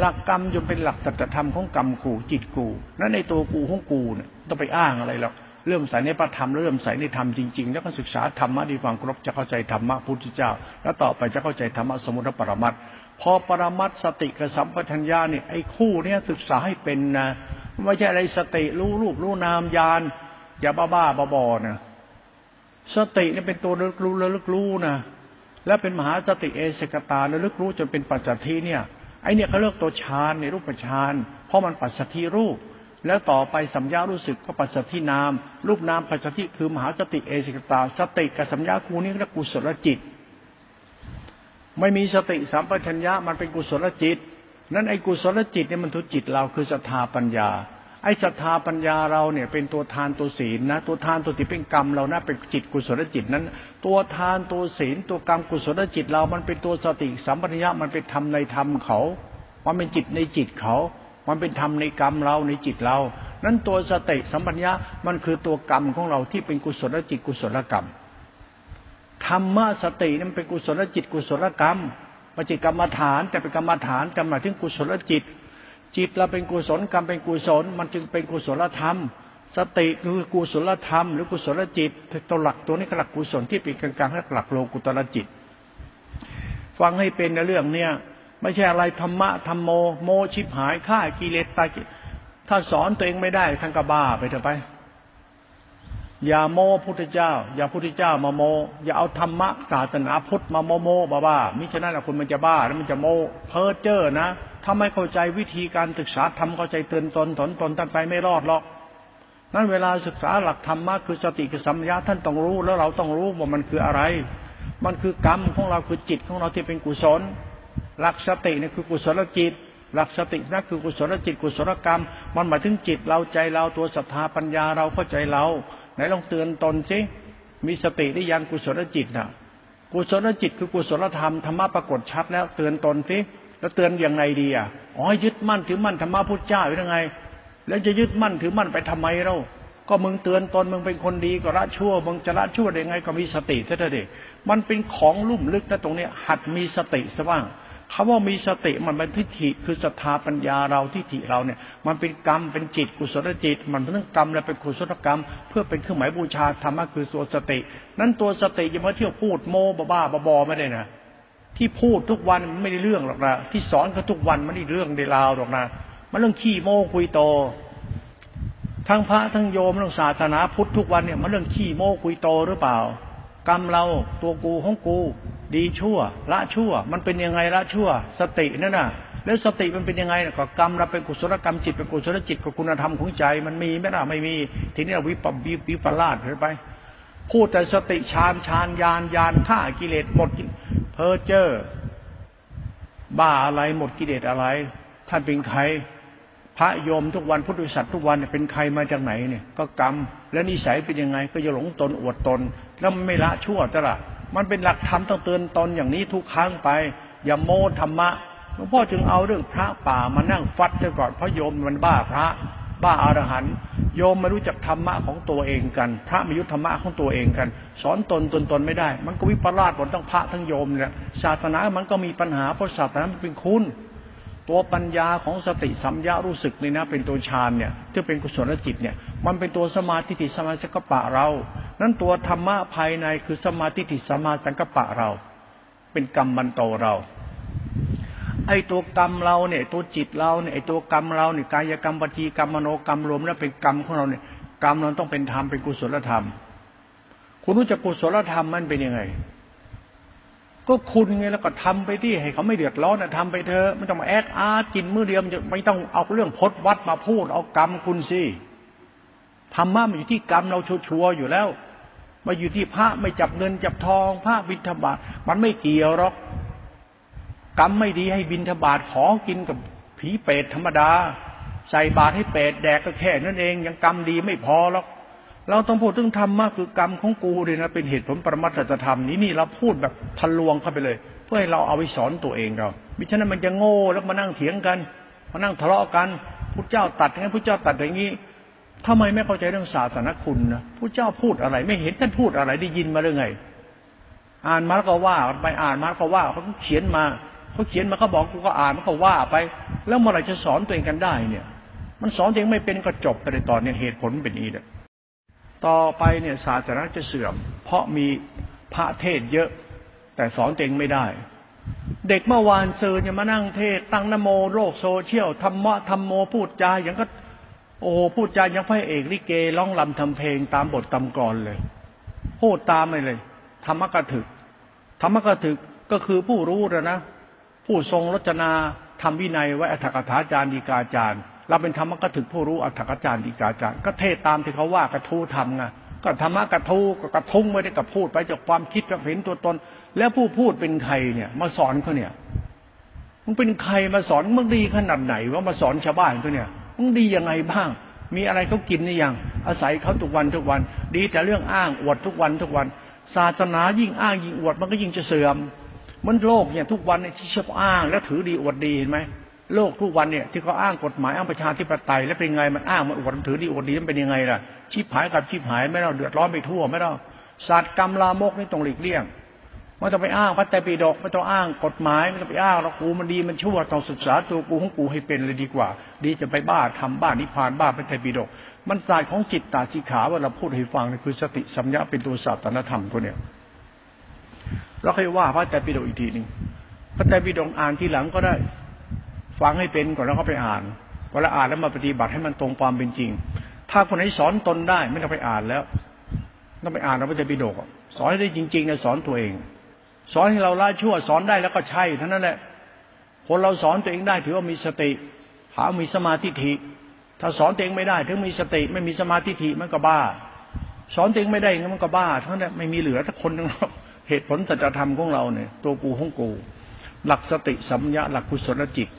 หลักกรรมจนเป็นหลักสัจธรรมของกรรมกูจิตกูนั้นในตัวกูของกูเนี่ยต้องไปอ้างอะไรหรอกเริ่มใส่ในพระธรรมเริ่มใส่ในธรรมจริงๆแล้วก็ศึกษาธรรมะดีฟังครบจะเข้าใจธรรมะพุทธเจ้าแล้วต่อไปจะเข้าใจธรรมะสมุติปรมัตถ์พอปรมัตถ์สติกับสัมปชัญญะเนี่ยไอ้คู่เนี่ยศึกษาให้เป็นนะไม่ใช่อะไรสติรู้รูปรู้นามญาณอย่าบ้าๆบอๆนะสติเนี่ยเป็นตัวระลึกรู้ระลึกรู้นะและเป็นมหาสติเอเสกตาระลึกรู้จนเป็นปัจจัติเนี่ยไอเนี่ยเขาเลือกตัวฌานในรูปฌานเพราะมันปัจจัติรูปแล้วต่อไปสัมยารู้สึกก็ปัจจัตินามรูปนามปัจจัติคือมหาสติเอสิกตาสติกับสัมยากูนี่เรียกกุศลจิตไม่มีสติสัมปชัญญะมันเป็นกุศลจิตนั้นไอกุศลจิตเนี่ยมันทุจิตเราคือศรัทธาปัญญาไอศรัทธาปัญญาเราเนี่ยเป็นตัวทานตัวศีลนะตัวทานตัวศีลเป็นกรรมเรานะเป็นจิตกุศลจิตนั้นตัวทานตัวศีลตัวกรรมกุศลจิตเรามันเป็นตัวสติสัมปชัญญะมันเป็นธรรมในธรรมเขามันเป็นจิตในจิตเขามันเป็นธรรมในกรรมเราในจิตเรานั้นตัวสติสัมปชัญญะมันคือตัวกรรมของเราที่เป็นกุศลจิตกุศลกรรมธรรมะสตินั้นเป็นกุศลจิตกุศลกรรมปฏิกรรมฐานแต่เป็นกรรมฐานกรรมหมายถึงกุศลจิตจิตเราเป็นกุศลกรรมเป็นกุศลมันจึงเป็นกุศลธรรมสติคือกุศลธรรมหรือกุศลจิตตัวหลักตัวนี้ก็หลักกุศลที่เป็นกลางๆและหลักโลกุตรจิตฟังให้เป็นในเรื่องเนี้ยไม่ใช่อะไรธรรมะธรรมโมโมชิบหายฆ่ากิเลสตายถ้าสอนตัวเองไม่ได้ทั้งกบ้าไปเถอะไปอย่าโมพุทธเจ้าอย่าพุทธเจ้ามาโมอย่าเอาธรรมะศาสนาพุทธมาโมโมบ้าๆมิฉะนั้นคนมันจะบ้าแล้วมันจะโมเพ้อเจ้อนะถ้าไม่เข้าใจวิธีการศึกษาธรรมเข้าใจเตือนตนถอนตนท่านไปไม่รอดหรอกนั้นเวลาศึกษาหลักธรรมะคือสติคือสัมปชัญญะท่านต้องรู้แล้วเราต้องรู้ว่ามันคืออะไรมันคือกรรมของเราคือจิตของเราที่เป็นกุศลหลักสติเนี่ยคือกุศลจิตหลักสตินั่นคือกุศลจิตกุศลกรรมมันหมายถึงจิตเราใจเราตัวศรัทธาปัญญาเราเข้าใจเราไหนลองเตือนตนสิมีสติได้ยังกุศลจิตน่ะ กุศลจิตคือกุศลธรรมธรรมะปรากฏชัดแล้วเตือนตนสิแล้วเตือนอย่างไรดีอ่ะอ๋อยึดมั่นถือมั่นธรรมะพุทธเจ้าอยู่ยังไงแล้วจะยึดมั่นถือมั่นไปทำไมเราก็มึงเตือนตนมึงเป็นคนดีก็ละชั่วมึงจะละชั่วได้ไงก็มีสติเท่านั้นเองมันเป็นของลุ่มลึกนะตรงนี้หัดมีสติซะบ้างคำว่ามีสติมันเป็นทิฏฐิคือศรัทธาปัญญาเราทิฏฐิเราเนี่ยมันเป็นกรรมเป็นจิตกุศลจิตมันเป็นกรรมและเป็นกุศลกรรมเพื่อเป็นเครื่องหมายบูชาธรรมะคือตัวสตินั้นตัวสติอย่ามาเที่ยวพูดโม้บ้าๆบอๆไม่ได้นะที่พูดทุกวันไม่ได้เรื่องหรอกนะที่สอนเขาทุกวันไม่ได้เรื่องได้ราวหรอกนะมันเรื่องขี้โม้คุยโตทั้งพระทั้งโยมทั้งศาสนาพุทธทุกวันเนี่ยมันเรื่องขี้โม้คุยโตหรือเปล่ากรรมเราตัวกูของกูดีชั่วละชั่วมันเป็นยังไงละชั่วสตินั่นน่ะแล้วสติมันเป็นยังไงก็กรรมเราเป็นกุศลกรรมจิตเป็นกุศลจิตกับคุณธรรมของใจมันมีไม่ได้ไม่มีทีนี้เราวิปวิวิปลาสเห็นไหมพูดแต่สติฌานฌานญาณญาณฆ่ากิเลสหมดเพ้อเจ้อบ้าอะไรหมดกิเลสอะไรท่านเป็นใครพระโยมทุกวันพุทธบริษัททุกวันเนี่ยเป็นใครมาจากไหนเนี่ยก็กรรมและนิสัยเป็นยังไงก็จะหลงตนอวดตนแล้วไม่ละชั่วตระมันเป็นหลักธรรมต้องเตือนตนอย่างนี้ทุกครั้งไปอย่าโม้ธรรมะหลวงพ่อจึงเอาเรื่องพระป่ามานั่งฟัดซะก่อนเพราะโยมมันบ้าพระบ้าอรหันต์โยมไม่รู้จักธรรมะของตัวเองกันพระไม่รู้ธรรมะของตัวเองกันสอนตนตนตนไม่ได้มันก็วิปลาสหมดทั้งพระทั้งโยมเนี่ยศาสนามันก็มีปัญหาเพราะศาสนามันเป็นคุณตัวปัญญาของสติสัมยารู้สึกนี่นะเป็นตัวฌานเนี่ยที่เป็นกุศลจิตเนี่ยมันเป็นตัวสมาธิติสมาสังกัปปะเรานั้นตัวธรรมะภายในคือสมาธิติสมาสังกัปปะเราเป็นกรรมมันโตเราไอ้ตัวกรรมเราเนี่ยตัวจิตเราเนี่ยไอ้ตัวกรรมเราเนี่ยกายกรรมวจีกรรมมโนกรรมรวมแล้วเป็นกรรมของเราเนี่ยกรรมเราต้องเป็นธรรมเป็นกุศลธรรมคุณรู้จักกุศลธรรมมันเป็นยังไงก็คุณไงแล้วก็ทำไปที่ให้เขาไม่เดือดร้อนนะทำไปเถอะไม่ต้องมาแอดอาร์ตกินมื้อเดียวไม่ต้องเอาเรื่องพจน์วัดมาพูดเอากรรมคุณสิธรรมะมันอยู่ที่กรรมเราชัวร์อยู่แล้วมาอยู่ที่พระไม่จับเงินจับทองพระบิณฑบาตมันไม่เกี่ยวหรอกกรรมไม่ดีให้บิณฑบาตขอกินกับผีเป็ดธรรมดาใส่บาตรให้เป็ดแดกก็แค่นั่นเองยังกรรมดีไม่พอหรอกเราต้องพูดถึงธรรมะคือกรรมของกูเลยนะเป็นเหตุผลปรมัตถธรรมนี้นี่เราพูดแบบทะลวงเข้าไปเลยเพื่อให้เราเอาไปสอนตัวเองเรามิฉะนั้นมันจะโง่แล้วมานั่งเถียงกันมานั่งทะเลาะกันพุทธเจ้าตัดงั้นพุทธเจ้าตัดอย่างนี้ทำไมไม่เข้าใจเรื่องศาสนคุณนะพุทธเจ้าพูดอะไรไม่เห็นท่านพูดอะไรได้ยินมาหรือไงอ่านมาแล้วก็ว่าไปอ่านมาแล้วก็ว่าเขาเขียนมาเขาเขียนมาเขาบอกกูก็อ่านมันก็ว่าไปแล้วเมื่อไหร่จะสอนตัวเองกันได้เนี่ยมันสอนเองไม่เป็นก็จบไปเลยตอนนี้เหตุผลเป็นนี้แหละต่อไปเนี่ยศาสนาจะเสื่อมเพราะมีพระเทศเยอะแต่สอนเองไม่ได้เด็กเมื่อวานเซอร์เนี่ยมานั่งเทศตั้งนโมโลกโซเชียลธรรมะธรรมโมพูดจาอย่างก็โอ้พูดจาอย่างพระเอกลิเกร้องลำทำเพลงตามบทตามกลอนเลยพูดตามไปเลยธรรมกถึกธรรมกถึกก็คือผู้รู้นะนะผู้ทรงรจนาทำวินัยไว้อรรถกถาจารย์ฎีกาจารย์เราเป็นธรรมกถึกผู้รู้อรรถกถาจารย์ฎีกาจารย์ก็เทศตามที่เขาว่ากระทู้ธรรมไงก็ธรรมะกระทู้ก็กระทุ้งไม่ได้กับพูดไปจากความคิดความเห็นตัวตนแล้วผู้พูดเป็นใครเนี่ยมาสอนเขาเนี่ยมึงเป็นใครมาสอนมึงดีขนาดไหนว่ามาสอนชาวบ้านเขาเนี่ยมึงดียังไงบ้างมีอะไรเขากินหรือยังอาศัยเขาทุกวันทุกวันดีแต่เรื่องอ้างอวดทุกวันทุกวันศาสนายิ่งอ้างยิ่งอวดมันก็ยิ่งจะเสื่อมมันโลกเนี่ยทุกวันเนี่ยที่ชอบอ้างแล้วถือดีอวดดีเห็นไหมโลกทุกวันเนี่ยที่เขาอ้างกฎหมายอ้างประชาธิปไตยแล้วเป็นไงมันอ้างมันอวดมันถือดีอวดดีมันเป็นยังไงล่ะชีพหายกับชีพหายไม่เราเดือดร้อนไปทั่วไม่เราศาสตร์กรรมลามกนี่ต้องหลีกเลี่ยงไม่ต้องไปอ้างพระไตรปิฎกไม่ต้องอ้างกฎหมายไม่ต้องไปอ้างเรากูมันดีมันชั่วต้องศึกษาตัวกูของกูให้เป็นเลยดีกว่าดีจะไปบ้าทำบ้านิพพานบ้าพระไตรปิฎกมันศาสตร์ของจิตตาสิขาว่าเราพูดให้ฟังนี่คือสติสัมยาเป็นตัวศาสนธรรมตัวเนี่ยเราเคยว่าพระไตรปิฎกอีกทีหนึ่งพระไตรปิฎกอ่านทีหลังก็ได้ฟังให้เป็นก่อนแล้วก็ไปอ่านเวลาอ่านแล้วมาปฏิบัติให้มันตรงความเป็นจริงถ้าคนไหนสอนตนได้ไม่ต้องไปอ่านแล้วต้องไปอ่านเราไม่จะปิฎกสอนให้ได้จริงๆนะสอนตัวเองสอนให้เราละชั่วสอนได้แล้วก็ใช่เท่านั้นแหละคนเราสอนตัวเองได้ถือว่ามีสติหามีสมาธิทิถ้าสอนตัวเองไม่ได้ถึงมีสติไม่มีสมาธิทิมันก็บ้าสอนตัวเองไม่ได้มันก็บ้าเท่านั้นไม่มีเหลือถ้าคนทั้งเราเหตุผลสัจธรรมของเราเนี่ยตัวกูของกูหลักสติสัมยาหลักกุศลจิต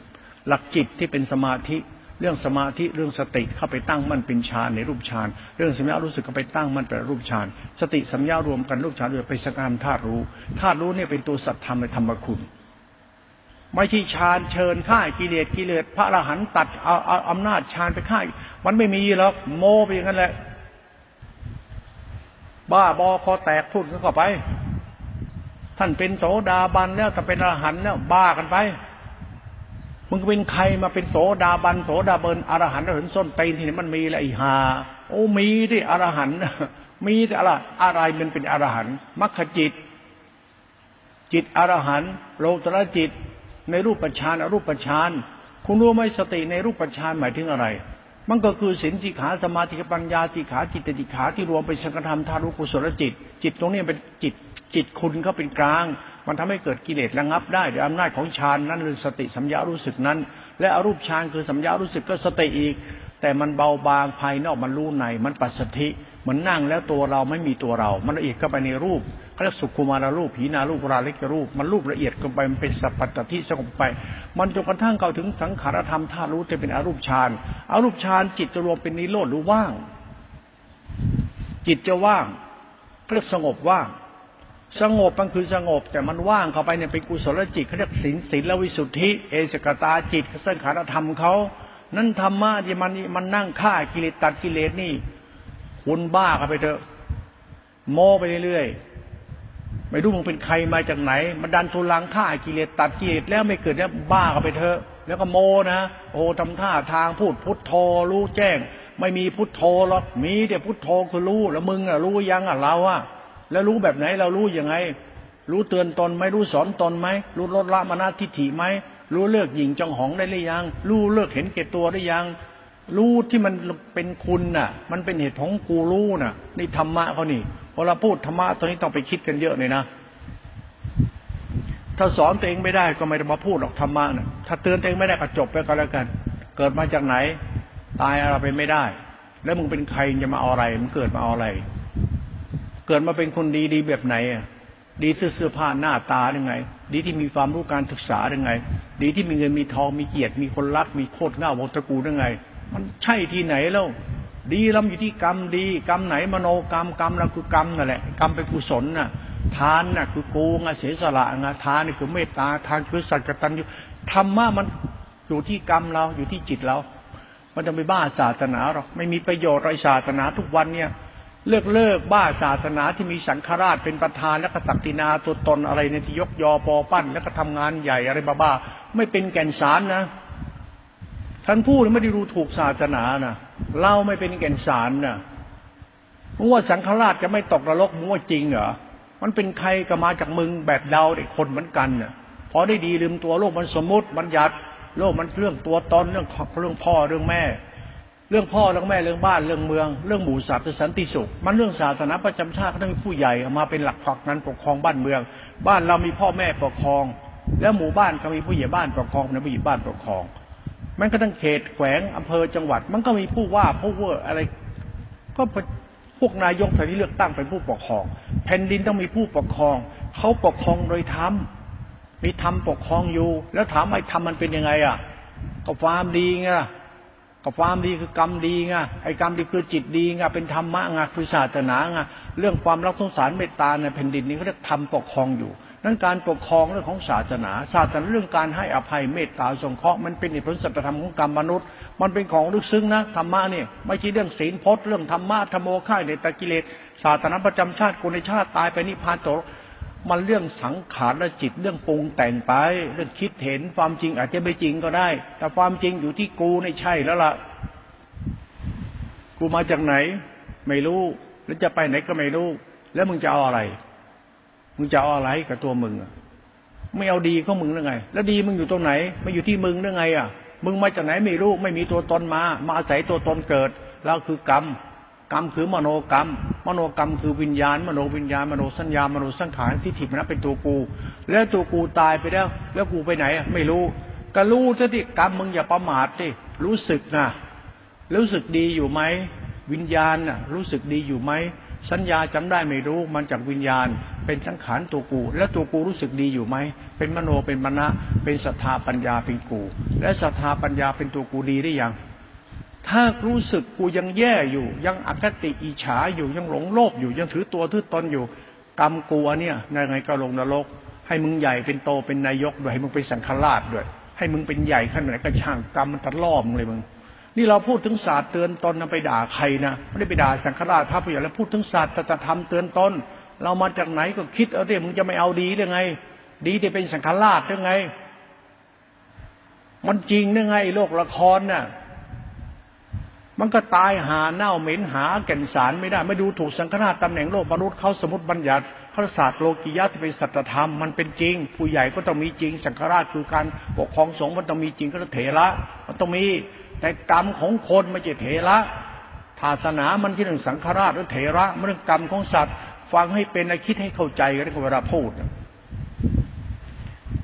หลักจิตที่เป็นสมาธิ เรื่องสมาธิเรื่องสติเข้าไปตั้งมั่นเป็นฌานในรูปฌานเรื่องสัมยารู้สึกเข้าไปตั้งมั่นเป็นรูปฌานสติสัมยารวมกันรูปฌานด้วยไปสกัดธาตุรู้ธาตุรู้เนี่ยเป็นตัวสัตธรรมในธรรมคุณไม่ใช่ฌานเชิญฆ่ากิเลสกิเลสพระอรหันต์ตัดเอาอำนาจฌานไปฆ่ามันไม่มีหรอกโม้ไปอย่างนั้นแหละบ้าบอคอแตกพูดกันเข้าไปท่านเป็นโสดาบันแล้วแต่เป็นอรหันต์แล้วบ้ากันไปมึงเป็นใครมาเป็นโสดาบันโสดาเบินอรหันต์เห็นส้นตีนที่นี่มันมีละอีหาโอ้มีดิอรหันต์มีแต่อะไรอะไรมันเป็นอรหันต์มรรคจิตจิตอรหันต์โลตระจิตในรูปฌานอรูปฌานคุณรู้ไหมสติในรูปฌานหมายถึงอะไรมันก็คือศีลสิกขาสมาธิปัญญาสิกขาจิตติสิกขาที่รวมเป็นสังฆธรรมธาตุกุศลจิตจิตตรงนี้เป็นจิตจิตคุณเขาเป็นกลางมันทำให้เกิดกิเลสระงับได้ด้วยอำนาจของฌานนั้นหรือสติสัมยารู้สึกนั้นและอรูปฌานคือสัมยารู้สึกก็สติอีกแต่มันเบาบางภายนอกมันรู้ในมันปัสสัทธิเหมือนนั่งแล้วตัวเราไม่มีตัวเรามันละเอียดเข้าไปในรูปเขาเรียกสุขุมารรูปผีนารูปราลิกรูปมันรูปละเอียดเข้าไปมันเป็นสัพพัตติสงบไปมันจนกระทั่งเข้าถึงสังขารธรรมธาตุรู้จะเป็นอรูปฌานอรูปฌานจิตจะรวมเป็นนิโรธหรือว่างจิตจะว่างเขาเรียกสงบว่างสงบมันคือสงบแต่มันว่างเข้าไปเนี่ยเป็นกุศลจิตเขาเรียกศีลศีลวิสุทธิเอสกตาจิตสังขารธรรมเขานั่นธรรมะที่มันมันนั่งฆ่ากิเลสตัดกิเลสนี่คุณบ้ากันไปเถอะโม้ไปเรื่อยๆไม่รู้มึงเป็นใครมาจากไหนมันดันทุลังฆ่ากิเลสตัดกิเลสแล้วไม่เกิดแล้วบ้ากันไปเถอะแล้วก็โม้นะโอ้ทำท่าทางพูดพุทโธรู้แจ้งไม่มีพุทโธหรอกมีแต่พุทโธคือรู้แล้วมึงอะรู้ยังอะเราอะแล้วรู้แบบไหนเรารู้ยังไงรู้เตือนตนไหมรู้สอนตนไหมรู้ลดละมานะทิฏฐิไหมรู้เลิกหยิ่งจองหองได้หรือยังรู้เลิกเห็นแก่ตัวได้ยังรู้ที่มันเป็นคุณน่ะมันเป็นเหตุของกูรู้น่ะนี่ธรรมะเขานี่เวลาพูดธรรมะตอนนี้ต้องไปคิดกันเยอะเลยนะถ้าสอนตัวเองไม่ได้ก็ไม่ต้องมาพูดหรอกธรรมะน่ะถ้าเตือนตัวเองไม่ได้ก็จบไปก็แล้วกันเกิดมาจากไหนตายอะไรไปไม่ได้แล้วมึงเป็นใครจะมาเอาอะไรมึงเกิดมาเอาอะไรเกิดมาเป็นคนดีดีแบบไหนอ่ะดีเสื้อเสื้อผ้าหน้าตายังไงดีที่มีความรู้การศึกษายังไงดีที่มีเงินมีทองมีเกียรติมีคนรักมีโคตรเง่าวงตระกูลยังไงมันใช่ที่ไหนแล้วดีล้ำอยู่ที่กรรมดีกรรมไหนมโนกรรมกรรมนั่นคือกรรมนั่นแหละกรรมเป็นกุศลน่ะทานน่ะคือโกงเสียสละงาทานนี่คือเมตตาทานคือสัจตัญญูธรรมะมันอยู่ที่กรรมเราอยู่ที่จิตเรามันจะไม่บ้าศาสนาหรอกไม่มีประโยชน์ไรศาสนาทุกวันเนี่ยเลิกเลิกบ้าศาสนาที่มีสังฆราชเป็นประธานและกษัตริย์นาตัวตนอะไรในที่ยกยอปอปั้นแล้วก็ทำงานใหญ่อะไรบ้าๆไม่เป็นแก่นสารนะท่านพูดไม่ได้รู้ถูกศาสนานะเล่าไม่เป็นแก่นสารนะมึงว่าสังฆราชจะไม่ตกนรกมึงว่าจริงเหรอมันเป็นใครก็มาจากมึงแบบเดาเด็กคนเหมือนกันนะพอได้ดีลืมตัวโลกมันสมมติบัญญัติโลกมันเรื่องตัวตนเรื่องเรื่องพ่อเรื่องแม่เรื่องพ่อเรื่องแม่เรื่องบ้านเรื่องเมืองเรื่องหมู่สัตว์สันติสุขมันเรื่องศาสนาประจำชาติเขาต้องมีผู้ใหญ่มาเป็นหลักผลักนั้นปกครองบ้านเมืองบ้านเรามีพ่อแม่ปกครองแล้วหมู่บ้านก็มีผู้ใหญ่บ้านปกครองนะผู้ใหญ่บ้านปกครองมันก็ตั้งเขตแขวงอำเภอจังหวัดมันก็มีผู้ว่าผู้เว่ออะไรก็พวกนายกที่เลือกตั้งเป็นผู้ปกครองแผ่นดินต้องมีผู้ปกครองเขาปกครองโดยธรรมมีธรรมปกครองอยู่แล้วถามไอ้ธรรมมันเป็นยังไงอ่ะก็ความดีไงกับความดีคือกรรมดีไงไอ้กรรมดีคือจิตดีไงเป็นธรรมะไงคือศาสนาไงเรื่องความรักสงสารเมตตาในแผ่นดินนี้เขาเรียกธรรมปกครองอยู่นั้นการปกครองเรื่องของศาสนาศาสนาเรื่องการให้อภัยเมตตาสงเคราะห์มันเป็นอิทธิพลสัจธรรมของกรรมมนุษย์มันเป็นของลึกซึ้งนะธรรมะนี่ไม่ใช่เรื่องศีลพจน์เรื่องธรรมะธรรมโอค่ายในตะกิเลสศาสนาประจำชาติคนในชาติตายไปนิพพานตกมันเรื่องสังขารและจิตเรื่องปรุงแต่งไปเรื่องคิดเห็นความจริงอาจจะไม่จริงก็ได้แต่ความจริงอยู่ที่กูไม่ใช่แล้วล่ะกูมาจากไหนไม่รู้แล้วจะไปไหนก็ไม่รู้แล้วมึงจะเอาอะไรมึงจะเอาอะไรกับตัวมึงไม่เอาดีของมึงหรือไงแล้วดีมึงอยู่ตรงไหนไม่อยู่ที่มึงหรือไงอ่ะมึงมาจากไหนไม่รู้ไม่มีตัวตนมามาอาศัยตัวตนเกิดแล้วคือกรรมกรรมคือมโนกรรมมโนกรรมคือวิญญาณมโนวิญญาณมโนสัญญามโนสังขารทิฏฐิมันเป็นตัวกูแล้วตัวกูตายไปแล้วแล้วกูไปไหนไม่รู้ก็รู้ซะที่กรรมมึงอย่าประมาทดิรู้สึกนะรู้สึกดีอยู่ไหมวิญญาณน่ะรู้สึกดีอยู่ไหม สัญญาจำได้ไม่รู้มันจากวิญญาณเป็นสังขารตัวกูและตัวกูรู้สึกดีอยู่ไหมเป็นมโนเป็นมณะเป็นศรัทธาปัญญาเป็นกูและศรัทธาปัญญาเป็นตัวกูดีหรือยังถ้ารู้สึกกูยังแย่อยู่ยังอคติอิจฉาอยู่ยังหลงโลภอยู่ยังถือตัวถือตนอยู่กรรมกูเนี่ยยังไงก็ลงนรกให้มึงใหญ่เป็นโตเป็นนายกด้วยให้มึงเป็นสังฆราชด้วยให้มึงเป็นใหญ่ขนาดไหนก็ช่างกรรมมันตะล่อมึงเลยมึงนี่เราพูดถึงศาสตร์เตือนตนนำไปด่าใครนะไม่ได้ไปด่าสังฆราชพระผู้ใหญ่แล้วพูดถึงศาสตร์ตถธรรมเตือนตนเรามาจากไหนก็คิดเอาดิมึงจะไม่เอาดีหรือไงดีจะเป็นสังฆราชหรือไงมันจริงหรือไงโลกละครน่ะมันก็ตายหาเน่าเหม็นหาแก่นสารไม่ได้ไม่ดูถูกสังฆราชตำแหน่งโลกมนุษย์เขาสมมติบัญญัติพระศาสตร์โลกิยะที่เป็นสัจธรรมมันเป็นจริงผู้ใหญ่ก็ต้องมีจริงสังฆราชคือการปกครองสงฆ์มันต้องมีจริงก็เถระมันต้องมีแต่กรรมของคนไม่ใช่เถระศาสนามันที่เรื่องสังฆราชหรือเถระมันเรื่องกรรมของสัตว์ฟังให้เป็นและคิดให้เข้าใจกันเวลาพูด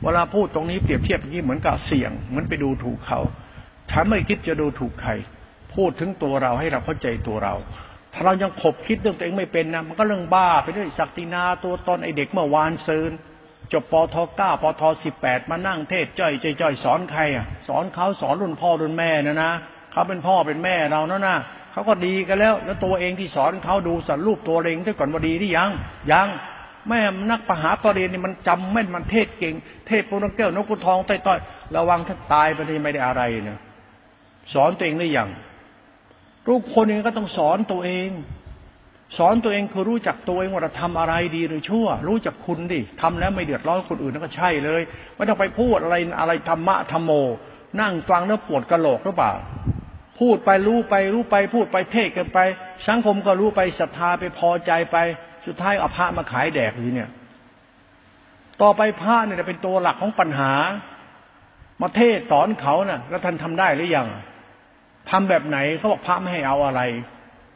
เวลาพูดตรงนี้เปรียบเทียบอย่างนี้เหมือนกับเสี่ยงเหมือนไปดูถูกเขาถ้าไม่คิดจะดูถูกใครพูดถึงตัวเราให้เราเข้าใจตัวเราถ้าเรายังขบคิดเรื่องตัวเองไม่เป็นนะมันก็เรื่องบ้าไปด้วยศักดินาตัวตนไอเด็กเมื่อวานซืนจบปทเก้าปทสิบแปดมานั่งเทศจ้อยจ้อยสอนใครอ่ะสอนเขาสอนรุ่นพ่อรุ่นแม่นะนะเขาเป็นพ่อเป็นแม่เราเนาะนะเขาก็ดีกันแล้วแล้วตัวเองที่สอนเขาดูสันรูปตัวเองได้ก่อนว่าดีหรือยังยังแม่นักประหาประเรียนนี่มันจำแม่นมันเทศเก่งเทศปูนแก้วนกขุนทองต้อยต้อยระวังถ้าตายไปนี่ไม่ได้อะไรนะสอนตัวเองหรือยังลูกคนเองก็ต้องสอนตัวเองสอนตัวเองคือรู้จักตัวเองว่าเราทำอะไรดีหรือชั่วรู้จักคุณดิทำแล้วไม่เดือดร้อนคนอื่นนั่นก็ใช่เลยไม่ต้องไปพูดอะไรอะไรธรรมะธรรมโมนั่งฟังแล้วปวดกระโหลกหรือเปล่าพูดไปรู้ไปรู้ไปพูดไปเทศกันไปสังคมก็รู้ไปศรัทธาไปพอใจไปสุดท้ายเอาพระมาขายแดกทีเนี่ยต่อไปพระเนี่ยจะเป็นตัวหลักของปัญหามาเทศสอนเขาน่ะแล้วท่านทำได้หรือยังทำแบบไหนเขาบอกพระไม่ให้เอาอะไร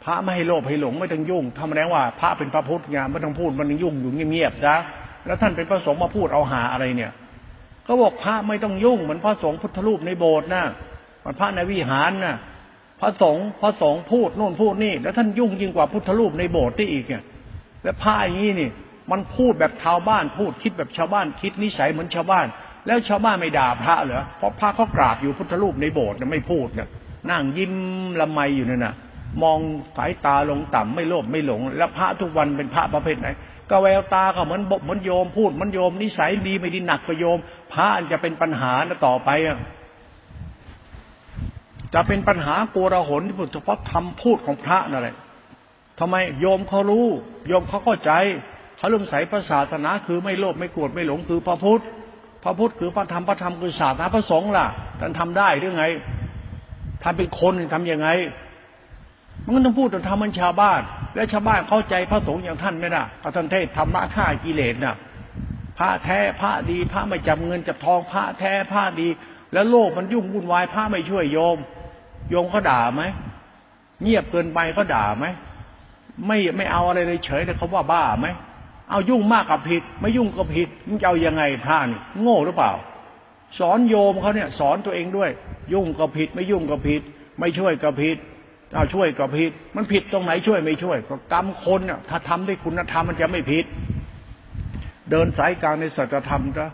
พระไม่ให้โลภให้หลงไม่ต้องยุ่งทำแสดงว่าพระเป็นพระพุทธงามไม่ต้องพูดมันยุ่งอยู่เงียบๆนะแล้วท่านเป็นพระสงฆ์มาพูดเอาหาอะไรเนี่ยเขาบอกพระไม่ต้องยุ่งเหมือนพระสงฆ์พุทธรูปในโบสถ์นะมันพระในวิหารนะพระสงฆ์พระสงฆ์พูดโน่นพูดนี่แล้วท่านยุ่งยิ่งกว่าพุทธรูปในโบสถ์ที่อีกเนี่ยแล้วพระอย่างนี้นี่มันพูดแบบชาวบ้านพูดคิดแบบชาวบ้านคิดนิสัยเหมือนชาวบ้านแล้วชาวบ้านไม่ด่าพระเหรอเพราะพระเขากราบอยู่พุทธรูปในโบสถ์ไม่พูดเนี่ยนั่งยิ้มละไมอยู่นั่นน่ะมองสายตาลงต่ำไม่โลภไม่หลงแล้วพระทุกวันเป็นพระประเภทไหนก็แววตาก็เหมือนบกเหมือนโยมพูดเหมือนโยมนิสัยดีไม่ดีหนักกว่าโยมพระจะเป็นปัญหานะต่อไปอ่ะจะเป็นปัญหาโกลาหลที่เฉพาะคำพูดของพระนั่นแหละทำไมโยมเขารู้โยมเขาเข้าใจเขาเลื่อมใสพระศาสนาคือไม่โลภไม่โกรธไม่หลงคือพระพุทธพระพุทธคือพระธรรมพระธรรมคือศาสนาพระสงฆ์ล่ะท่านทำได้หรือไงทำเป็นคนทำยังไงมันก็ต้องพูดต้องทำมันชาวบ้านและชาวบ้านเข้าใจพระสงฆ์อย่างท่านไม่ได้พระท่านเทศธรรมะฆ่ากิเลสนะพระแท้พระดีพระไม่จับเงินจับทองพระแท้พระดีแล้วโลกมันยุ่งวุ่นวายพระไม่ช่วยโยมโยมเขาด่าไหมเงียบเกินไปเขาด่าไหมไม่ไม่เอาอะไรเลยเฉยแต่เขาว่าบ้าไหมเอายุ่งมากกับผิดไม่ยุ่งก็ผิดมึงจะเอายังไงพระนี่โง่หรือเปล่าสอนโยมเขาเนี่ยสอนตัวเองด้วยยุ่งก็ผิดไม่ยุ่งก็ผิดไม่ช่วยก็ผิดเอาช่วยก็ผิดมันผิดตรงไหนช่วยไม่ช่วยก็กรรมคนน่ะถ้าทำด้วยคุณธรรมมันจะไม่ผิดเดินสายกลางในสัจธรรมนะ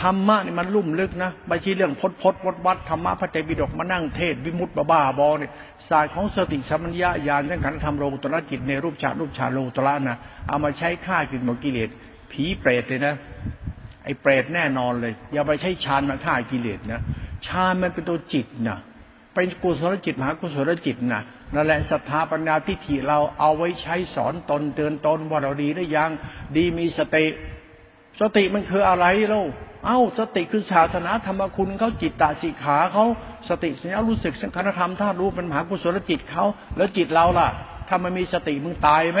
ธรรมะนี่มันลุ่มลึกนะไม่ใช่เรื่องพดพดวัดวัดธรรมะพระไตรปิฎกมานั่งเทศวิมุตติบ้าบอเนี่ยศาสตร์ของสติสัมปชัญญะญาณขันธ์ธรรมโลกุตระจิตในรูปฌานรูปฌานโลกุตระนะเอามาใช้ฆ่ากินหมดกิเลสผีเปรตเลยนะไอ้เปรตแน่นอนเลยอย่าไปใช้ฌานมาฆ่ากิเลสนะฌานมันเป็นตัวจิตนะเป็นกุศลจิตมหากุศลจิตนะนั่นแหละศรัทธาปัญญาทิฏฐิเราเอาไว้ใช้สอนตนเตือนตนว่าเราดีหรือยังดีมีสติสติมันคืออะไรเล่าเอ้าสติคือศาสนาธรรมคุณเขาจิตตสิกขาเขาสติสัญญารู้สึกสังขารธรรมธาตุรู้เป็นมหากุศลจิตเขาแล้วจิตเราล่ะถ้ามันมีสติมึงตายไหม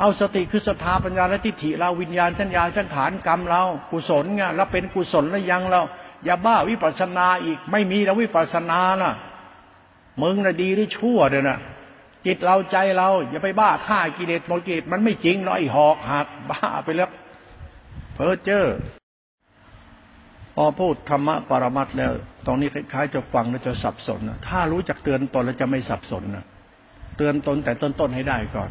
เอาสติคือศรัทธาปัญญาและทิฏฐิเราวิญญาณสัญญาสังขารกรรมเรากุศลไงแล้วเป็นกุศลหรือยังเราอย่าบ้าวิปัสสนาอีกไม่มีแล้ววิปัสสนาน่ะมึงน่ะดีหรือชั่วเด้อน่ะจิตเราใจเราอย่าไปบ้าฆ่ากิเลสหมดกิเลสมันไม่จริงหรอกไอ้หอกหักบ้าไปแล้วเพ้อเจ้อพอพูดธรรมะปรมัตถ์แล้วตอนนี้คล้ายๆจะฟังแล้วจะสับสนนะถ้ารู้จักเตือนตนแล้วจะไม่สับสนนะเตือนตนแต่ต้นๆให้ได้ก่อน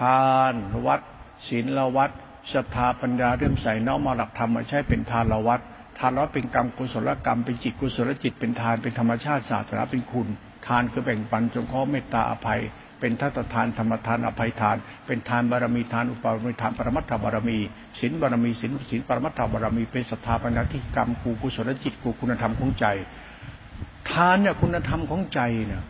ทานวัดศีลวัดศรัทธาปัญญาเริ่มใส่น้อมมาหลักธรรมมาใช้เป็นทานวัดทานวัดเป็นกรรมกุศลกรรมเป็นจิตกุศลจิตเป็นทานเป็นธรรมชาติศาสนาเป็นคุณทานคือแบ่งปันจงเคาะเมตตาอภัยเป็นทัตทานธรรมทานอภัยทานเป็นทานบารมีทานอุปบารมีทานปรมัตถบารมีศีลบารมีศีลศีลปรมัตถบารมีเป็นศรัทธาปัญญาที่กรรมกูกุศลจิตกูคุณธรรมของใจทานเนี่ยคุณธรรมของใจเนี่ย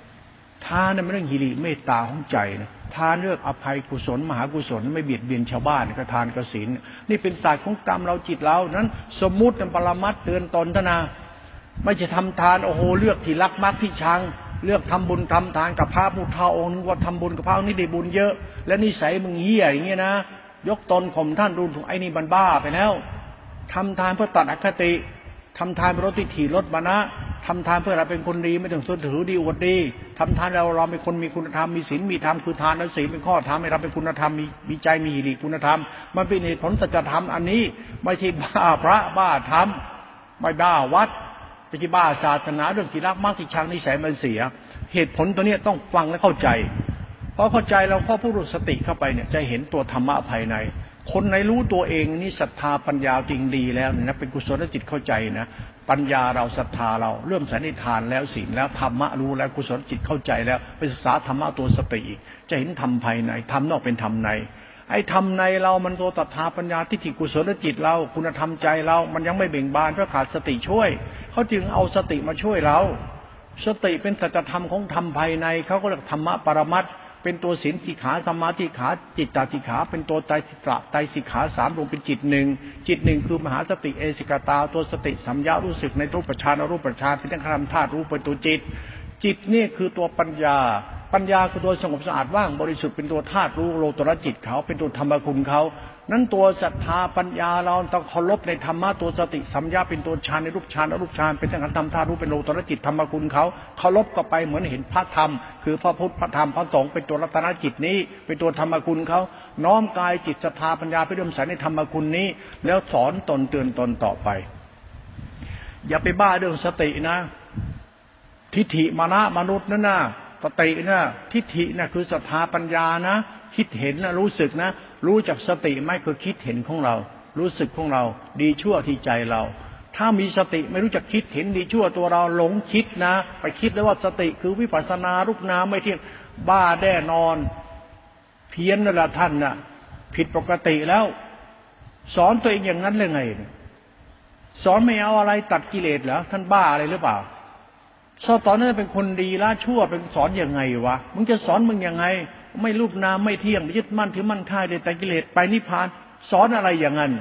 ทานเนี่ยเป็นเรื่องหิริเมตตาของใจนะทานเลือกอภัยกุศลมหากุศลไม่เบียดเบียนชาวบ้านก็ทานกสิณนี่เป็นศาสตร์ของกรรมเราจิตเรานั้นสมมุติปรมัตถ์เตือนตนทนาไม่จะทำทานโอ้โหเลือกที่รักมักที่ชังเลือกทำบุญทำทานกับพระพุทธเจ้าองค์นึงว่าทำบุญกับพระองค์นี้ได้บุญเยอะและนิสัยมึงเหี้ยอย่างเงี้ยนะยกตนข่มท่านรุนถึงไอ้นี่บันบ้าไปแล้วทำทานเพื่อตัดอคติทำทานเพื่อลดทิฏฐิลดมานะทำทานเพื่อเราเป็นคนดีไม่ต้องสุนทรดีอวดดีทำทานเราเราเป็นคนมีคุณธรรมมีศีลมีธรรมคือทานและศีลเป็นข้อธรรมให้เราเป็นคุณธรรมมีมีใจมีหิริคุณธรรมมันเป็นเหตุผลสัจธรรมอันนี้ไม่ใช่บ้าพระบ้าธรรมไม่บ้าวัดไม่ใช่บ้าศาสนาเรื่องกิเลสมากที่ชังนิสัยมันเสียเหตุผลตัวนี้ต้องฟังและเข้าใจเพราะเข้าใจเราข้อผู้รู้สติเข้าไปเนี่ยจะเห็นตัวธรรมะภายในคนในรู้ตัวเองนี่ศรัทธาปัญญาจริงดีแล้วนะเป็นกุศลจิตเข้าใจนะปัญญาเราศรัทธาเราเริ่มสันนิษฐานแล้วศีลแล้วธรรมะรู้แล้วกุศลจิตเข้าใจแล้วไปศึกษาธรรมะตัวสติอีกจะเห็นธรรมภายในธรรมนอกเป็นธรรมในไอ้ธรรมในเรามันตัวศรัทธาปัญญาทิฏฐิกุศลจิตเราคุณธรรมใจเรามันยังไม่เบ่งบานเพราะขาดสติช่วยเขาจึงเอาสติมาช่วยเราสติเป็นสัจธรรมของธรรมภายในเขาก็เรียกธรรมะปรมัตถ์เป็นตัวศีลสิกขาสมาธิขาจิตตาสิกขาเป็นตัวไตรสิกขาไตรสิกขาสามรวมเป็นจิตหนึ่งจิตหนึ่งคือมหาสติเอสิกตาตัวสติสัมยารู้สึกในรูปฌานอรูปฌานเป็นทั้งธรรมธาตุรู้เป็นตัวจิตจิตนี่คือตัวปัญญาปัญญาคือตัวสงบสะอาดว่างบริสุทธิ์เป็นตัวธาตุรู้โลตระจิตเขาเป็นตัวธรรมคุณเขานั้นตัวศรัทธาปัญญาเราต้องเคารพในธรรมะตัวสติสัมยาเป็นตัวฌานในรูปฌานอรูปฌานเป็นทั้งธรรมธาตุรู้เป็นโลตระจิตธรรมคุณเขาเคารพก็ไปเหมือนเห็นพระธรรมคือพระพุทธพระธรรมพระสงฆ์เป็นตัวรัตนจิตนี้เป็นตัวธรรมคุณเขาน้อมกายจิตศรัทธาปัญญาไปร่วมสายในธรรมคุณนี้แล้วสอนตนเตือนตนต่อไปอย่าไปบ้าเรื่องสตินะทิฏฐิมานะมนุษย์นั่นน่ะสตินะทิฏฐินะคือศรัทธาปัญญานะคิดเห็นนะรู้สึกนะรู้จักสติไหมคือคิดเห็นของเรารู้สึกของเราดีชั่วที่ใจเราถ้ามีสติไม่รู้จักคิดเห็นดีชั่วตัวเราหลงคิดนะไปคิดแล้วว่าสติคือวิปัสสนารูปนามไม่เที่ยงบ้าแน่นอนเพี้ยนนั่นแหละท่านนะผิดปกติแล้วสอนตัวเองอย่างนั้นเลยไงสอนไม่เอาอะไรตัดกิเลสเหรอท่านบ้าอะไรหรือเปล่าสอนตอนนั้นเป็นคนดีละชั่วเป็นสอนยังไงวะมึงจะสอนมึงยังไงไม่รูปนามไม่เที่ยงยึดมั่นถือมั่นค่ายในแต่กิเลสไปนิพพานสอนอะไรอย่างนั้น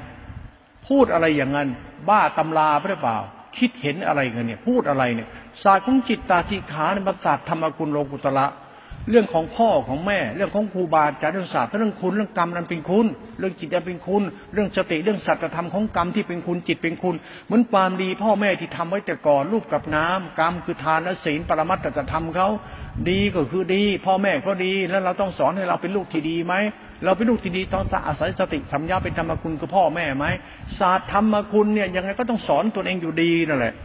พูดอะไรอย่างนั้นบ้าตำราหรือเปล่าคิดเห็นอะไรกันเนี่ยพูดอะไรเนี่ยศาสตร์ของจิตตาธิขาในศาสตร์ธรรมกุลโลกุตระเรื่องของพ่อของแม่เรื่องของครูบาอาจารย์เรื่องศาสตร์เรื่องคุณเรื่องกรรมนั้นเป็นคุณเรื่องจิตนั้นเป็นคุณเรื่องสติเรื่องสัจธรรมของกรรมที่เป็นคุณจิตเป็นคุณเหมือนความดีพ่อแม่ที่ทำไว้แต่ก่อนรูปกับน้ำกรรมคือทานและศีลปรมัตถธรรมเขาดีก็คือดีพ่อแม่ก็ดีแล้วเราต้องสอนให้เราเป็นลูกที่ดีไหมเราเป็นลูกที่ดีต้องอาศัยสติสัมยาเป็นธรรมคุณคือพ่อแม่ไหมศาสตร์ธรรมคุณเนี่ยยังไงก็ต้องสอนตัวเองอยู่ดีนั่นแหละ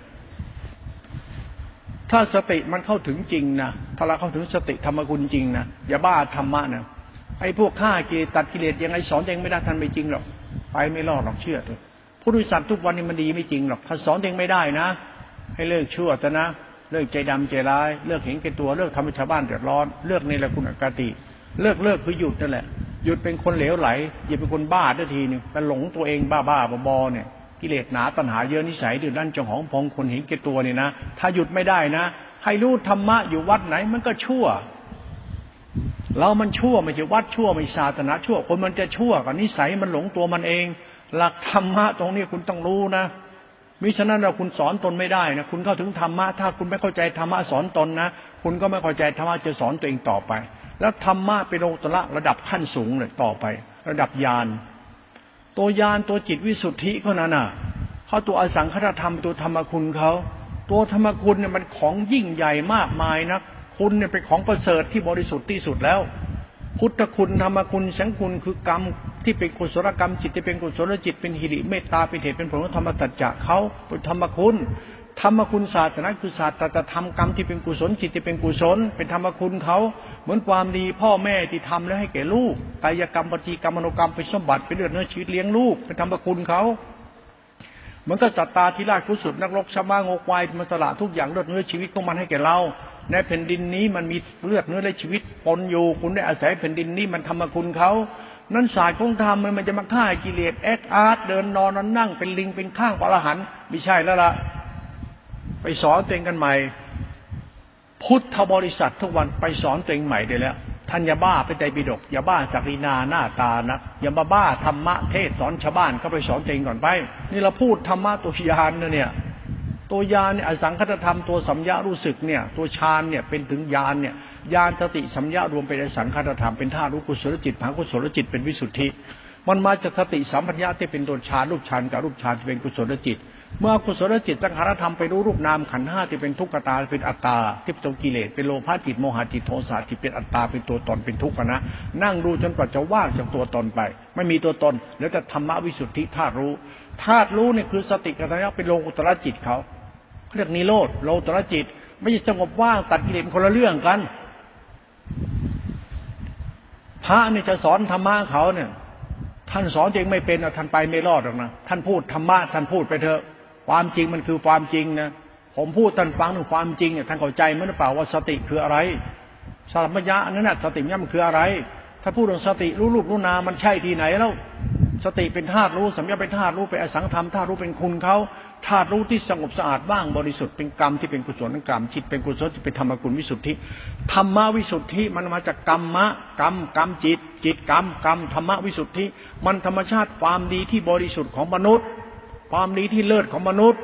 ถ้าสติมันเข้าถึงจริงนะถ้าเราเข้าถึงสติธรรมกุลจริงนะอย่าบ้าธรรมะนะไอ้พวกฆ่าเกตัดกิเลสยังไงสอนเองไม่ได้ทันไม่จริงหรอกไปไม่รอดหรอกเชื่อเถอะผู้ดุษสัตว์ทุกวันนี้มันดีไม่จริงหรอกถ้าสอนเองไม่ได้นะให้เลิกชั่วซะนะเลิกใจดำใจร้ายเลิกเห็นแก่ตัวเลิกทำให้ชาวบ้านเดือดร้อนเลิกเนรคุณอคติเลิกเลิกคือหยุดนั่นแหละหยุดเป็นคนเหลวไหลอย่าเป็นคนบ้าด้วยทีนึงไปหลงตัวเองบ้าบ้าบอเนี่ยกิเลสหนาตัณหาเยอะนิสัยดื้อรั้นเจ้าของพองคนเห็นแก่ตัวเนี่ยนะถ้าหยุดไม่ได้นะให้รู้ธรรมะอยู่วัดไหนมันก็ชั่วเรามันชั่วไม่ใช่วัดชั่วไม่ศาสนาชั่วคนมันจะชั่วกับนิสัยมันหลงตัวมันเองหลักธรรมะตรงนี้คุณต้องรู้นะมิฉะนั้นเราคุณสอนตนไม่ได้นะคุณเข้าถึงธรรมะถ้าคุณไม่เข้าใจธรรมะสอนตนนะคุณก็ไม่เข้าใจธรรมะจะสอนตัวเองต่อไปแล้วธรรมะเป็นโลกุตระระดับขั้นสูงเลยต่อไประดับญาณตัวยานตัวจิตวิสุทธิเขานั่นน่ะเขาตัวอสังขตธรรมตัวธรรมคุณเขาตัวธรรมคุณเนี่ยมันของยิ่งใหญ่มากมายนะคุณเนี่ยเป็นของประเสริฐที่บริสุทธิ์ที่สุดแล้วพุทธคุณธรรมคุณสังคุณคือกรรมที่เป็นกุศลกรรมจิตที่เป็นกุศลจิตเป็นหิริเมตตาเป็นเหตุเป็นผลของธรรมสัจจะเขาเป็นธรรมคุณธรรมคุณศาสตร์นั้นคือศาสตร์แต่ธรรมกรรมที่เป็นกุศลจิตที่เป็นกุศลเป็นธรรมคุณเขาเหมือนความดีพ่อแม่ที่ทำแล้วให้แก่ลูกไต กายกรรมวจีกรรมมโนกรรมเป็นสมบัติเป็นเลือดเนื้อชีวิตเลี้ยงลูกเป็นธรรมคุณเขาเหมือนกับสัตตาธิราชผู้สุดนักรบชะม้างกวายมันสละทุกอย่างเลือดเนื้อชีวิตของมันให้แก่เราในแผ่นดินนี้มันมีเลือดเนื้อและชีวิตปนอยู่คุณได้อาศัยแผ่นดินนี้มันธรรมคุณเขานั้นศาสตร์ของธรรมมันจะมาฆ่ากิเลสแอคอาร์ตเดินนอนนั่งเป็นลิงเป็นข้างปลาหันไม่ใช่แล้วล่ะไปสอนตัวเองกันใหม่พุทธบริษัททุกวันไปสอนตัวเองใหม่ได้แล้วท่านอย่าบ้าไปใจบิดกอย่าบ้าศักดินาหน้าตานะอย่ามาบ้าธรรมะเทศสอนชาวบ้านก็ไปสอนตัวเองก่อนไปนี่เราพูดธรรมะตัวญาณเนี่ยตัวญาณเนี่ยอสังขตธรรมตัวสัมยารู้สึกเนี่ยตัวฌานเนี่ยเป็นถึงญาณเนี่ยญาณสติสัมยารวมเป็นอสังขตธรรมเป็นธาตุรู้กุศลจิตผังกุศลจิตเป็นวิสุทธิมันมาจากสติสัมปชัญญะที่เป็นตัวฌานรูปฌานกับรูปฌานที่เป็นกุศลจิตเมื่อกุศลจิตสังขารธรรมไปรู้รูปนามขันธ์ห้าที่เป็นทุกขตาเป็นอัตตาที่เป็นกิเลสเป็นโลภะจิตโมหะจิตโทสะจิตเป็นอัตตาเป็นตัวตนเป็นทุกข์นะนั่งดูจนกว่าจะว่างจากตัวตนไปไม่มีตัวตนแล้วจะธรรมวิสุทธิธาตุรู้ธาตุรู้เนี่ยคือสติกับสัญญาเป็นโลกุตระจิตเขาเรียกนิโรธโลกุตระจิตไม่ใช่สงบว่างตัดกิเลสคนละเรื่องกันพระเนี่ยจะสอนธรรมะเขาเนี่ยท่านสอนจริงไม่เป็นท่านไปไม่รอดหรอกนะท่านพูดธรรมะท่านพูดไปเถอะความจริงมันคือความจริงนะผมพูดท่านฟังถึงความจริงเนี่ยท่านเข้าใจมั้ยหรือเปล่าว่าสติคืออะไรสัมปชัญญะนั้นน่ะสติเนี่ยมันคืออะไรถ้าพูดถึงสติรู้รูปรู้นามมันใช่ที่ไหนแล้วสติเป็นธาตุรู้สัมปชัญญะเป็นธาตุรู้เป็นอสังขธรรมธาตุรู้เป็นคุณเค้าธาตุรู้ที่สงบสะอาดว่างบริสุทธิ์เป็นกรรมที่เป็นกุศลกรรมจิตเป็นกุศลจิตเป็นธรรมคุณวิสุทธิธรรมวิสุทธิมันมาจากกรรมะกรรมกรรมจิตจิตกรรมกรรมธรรมวิสุทธิมันธรรมชาติความดีที่บริสุทธิ์ของมนุษย์ความดีที่เลิศของมนุษย์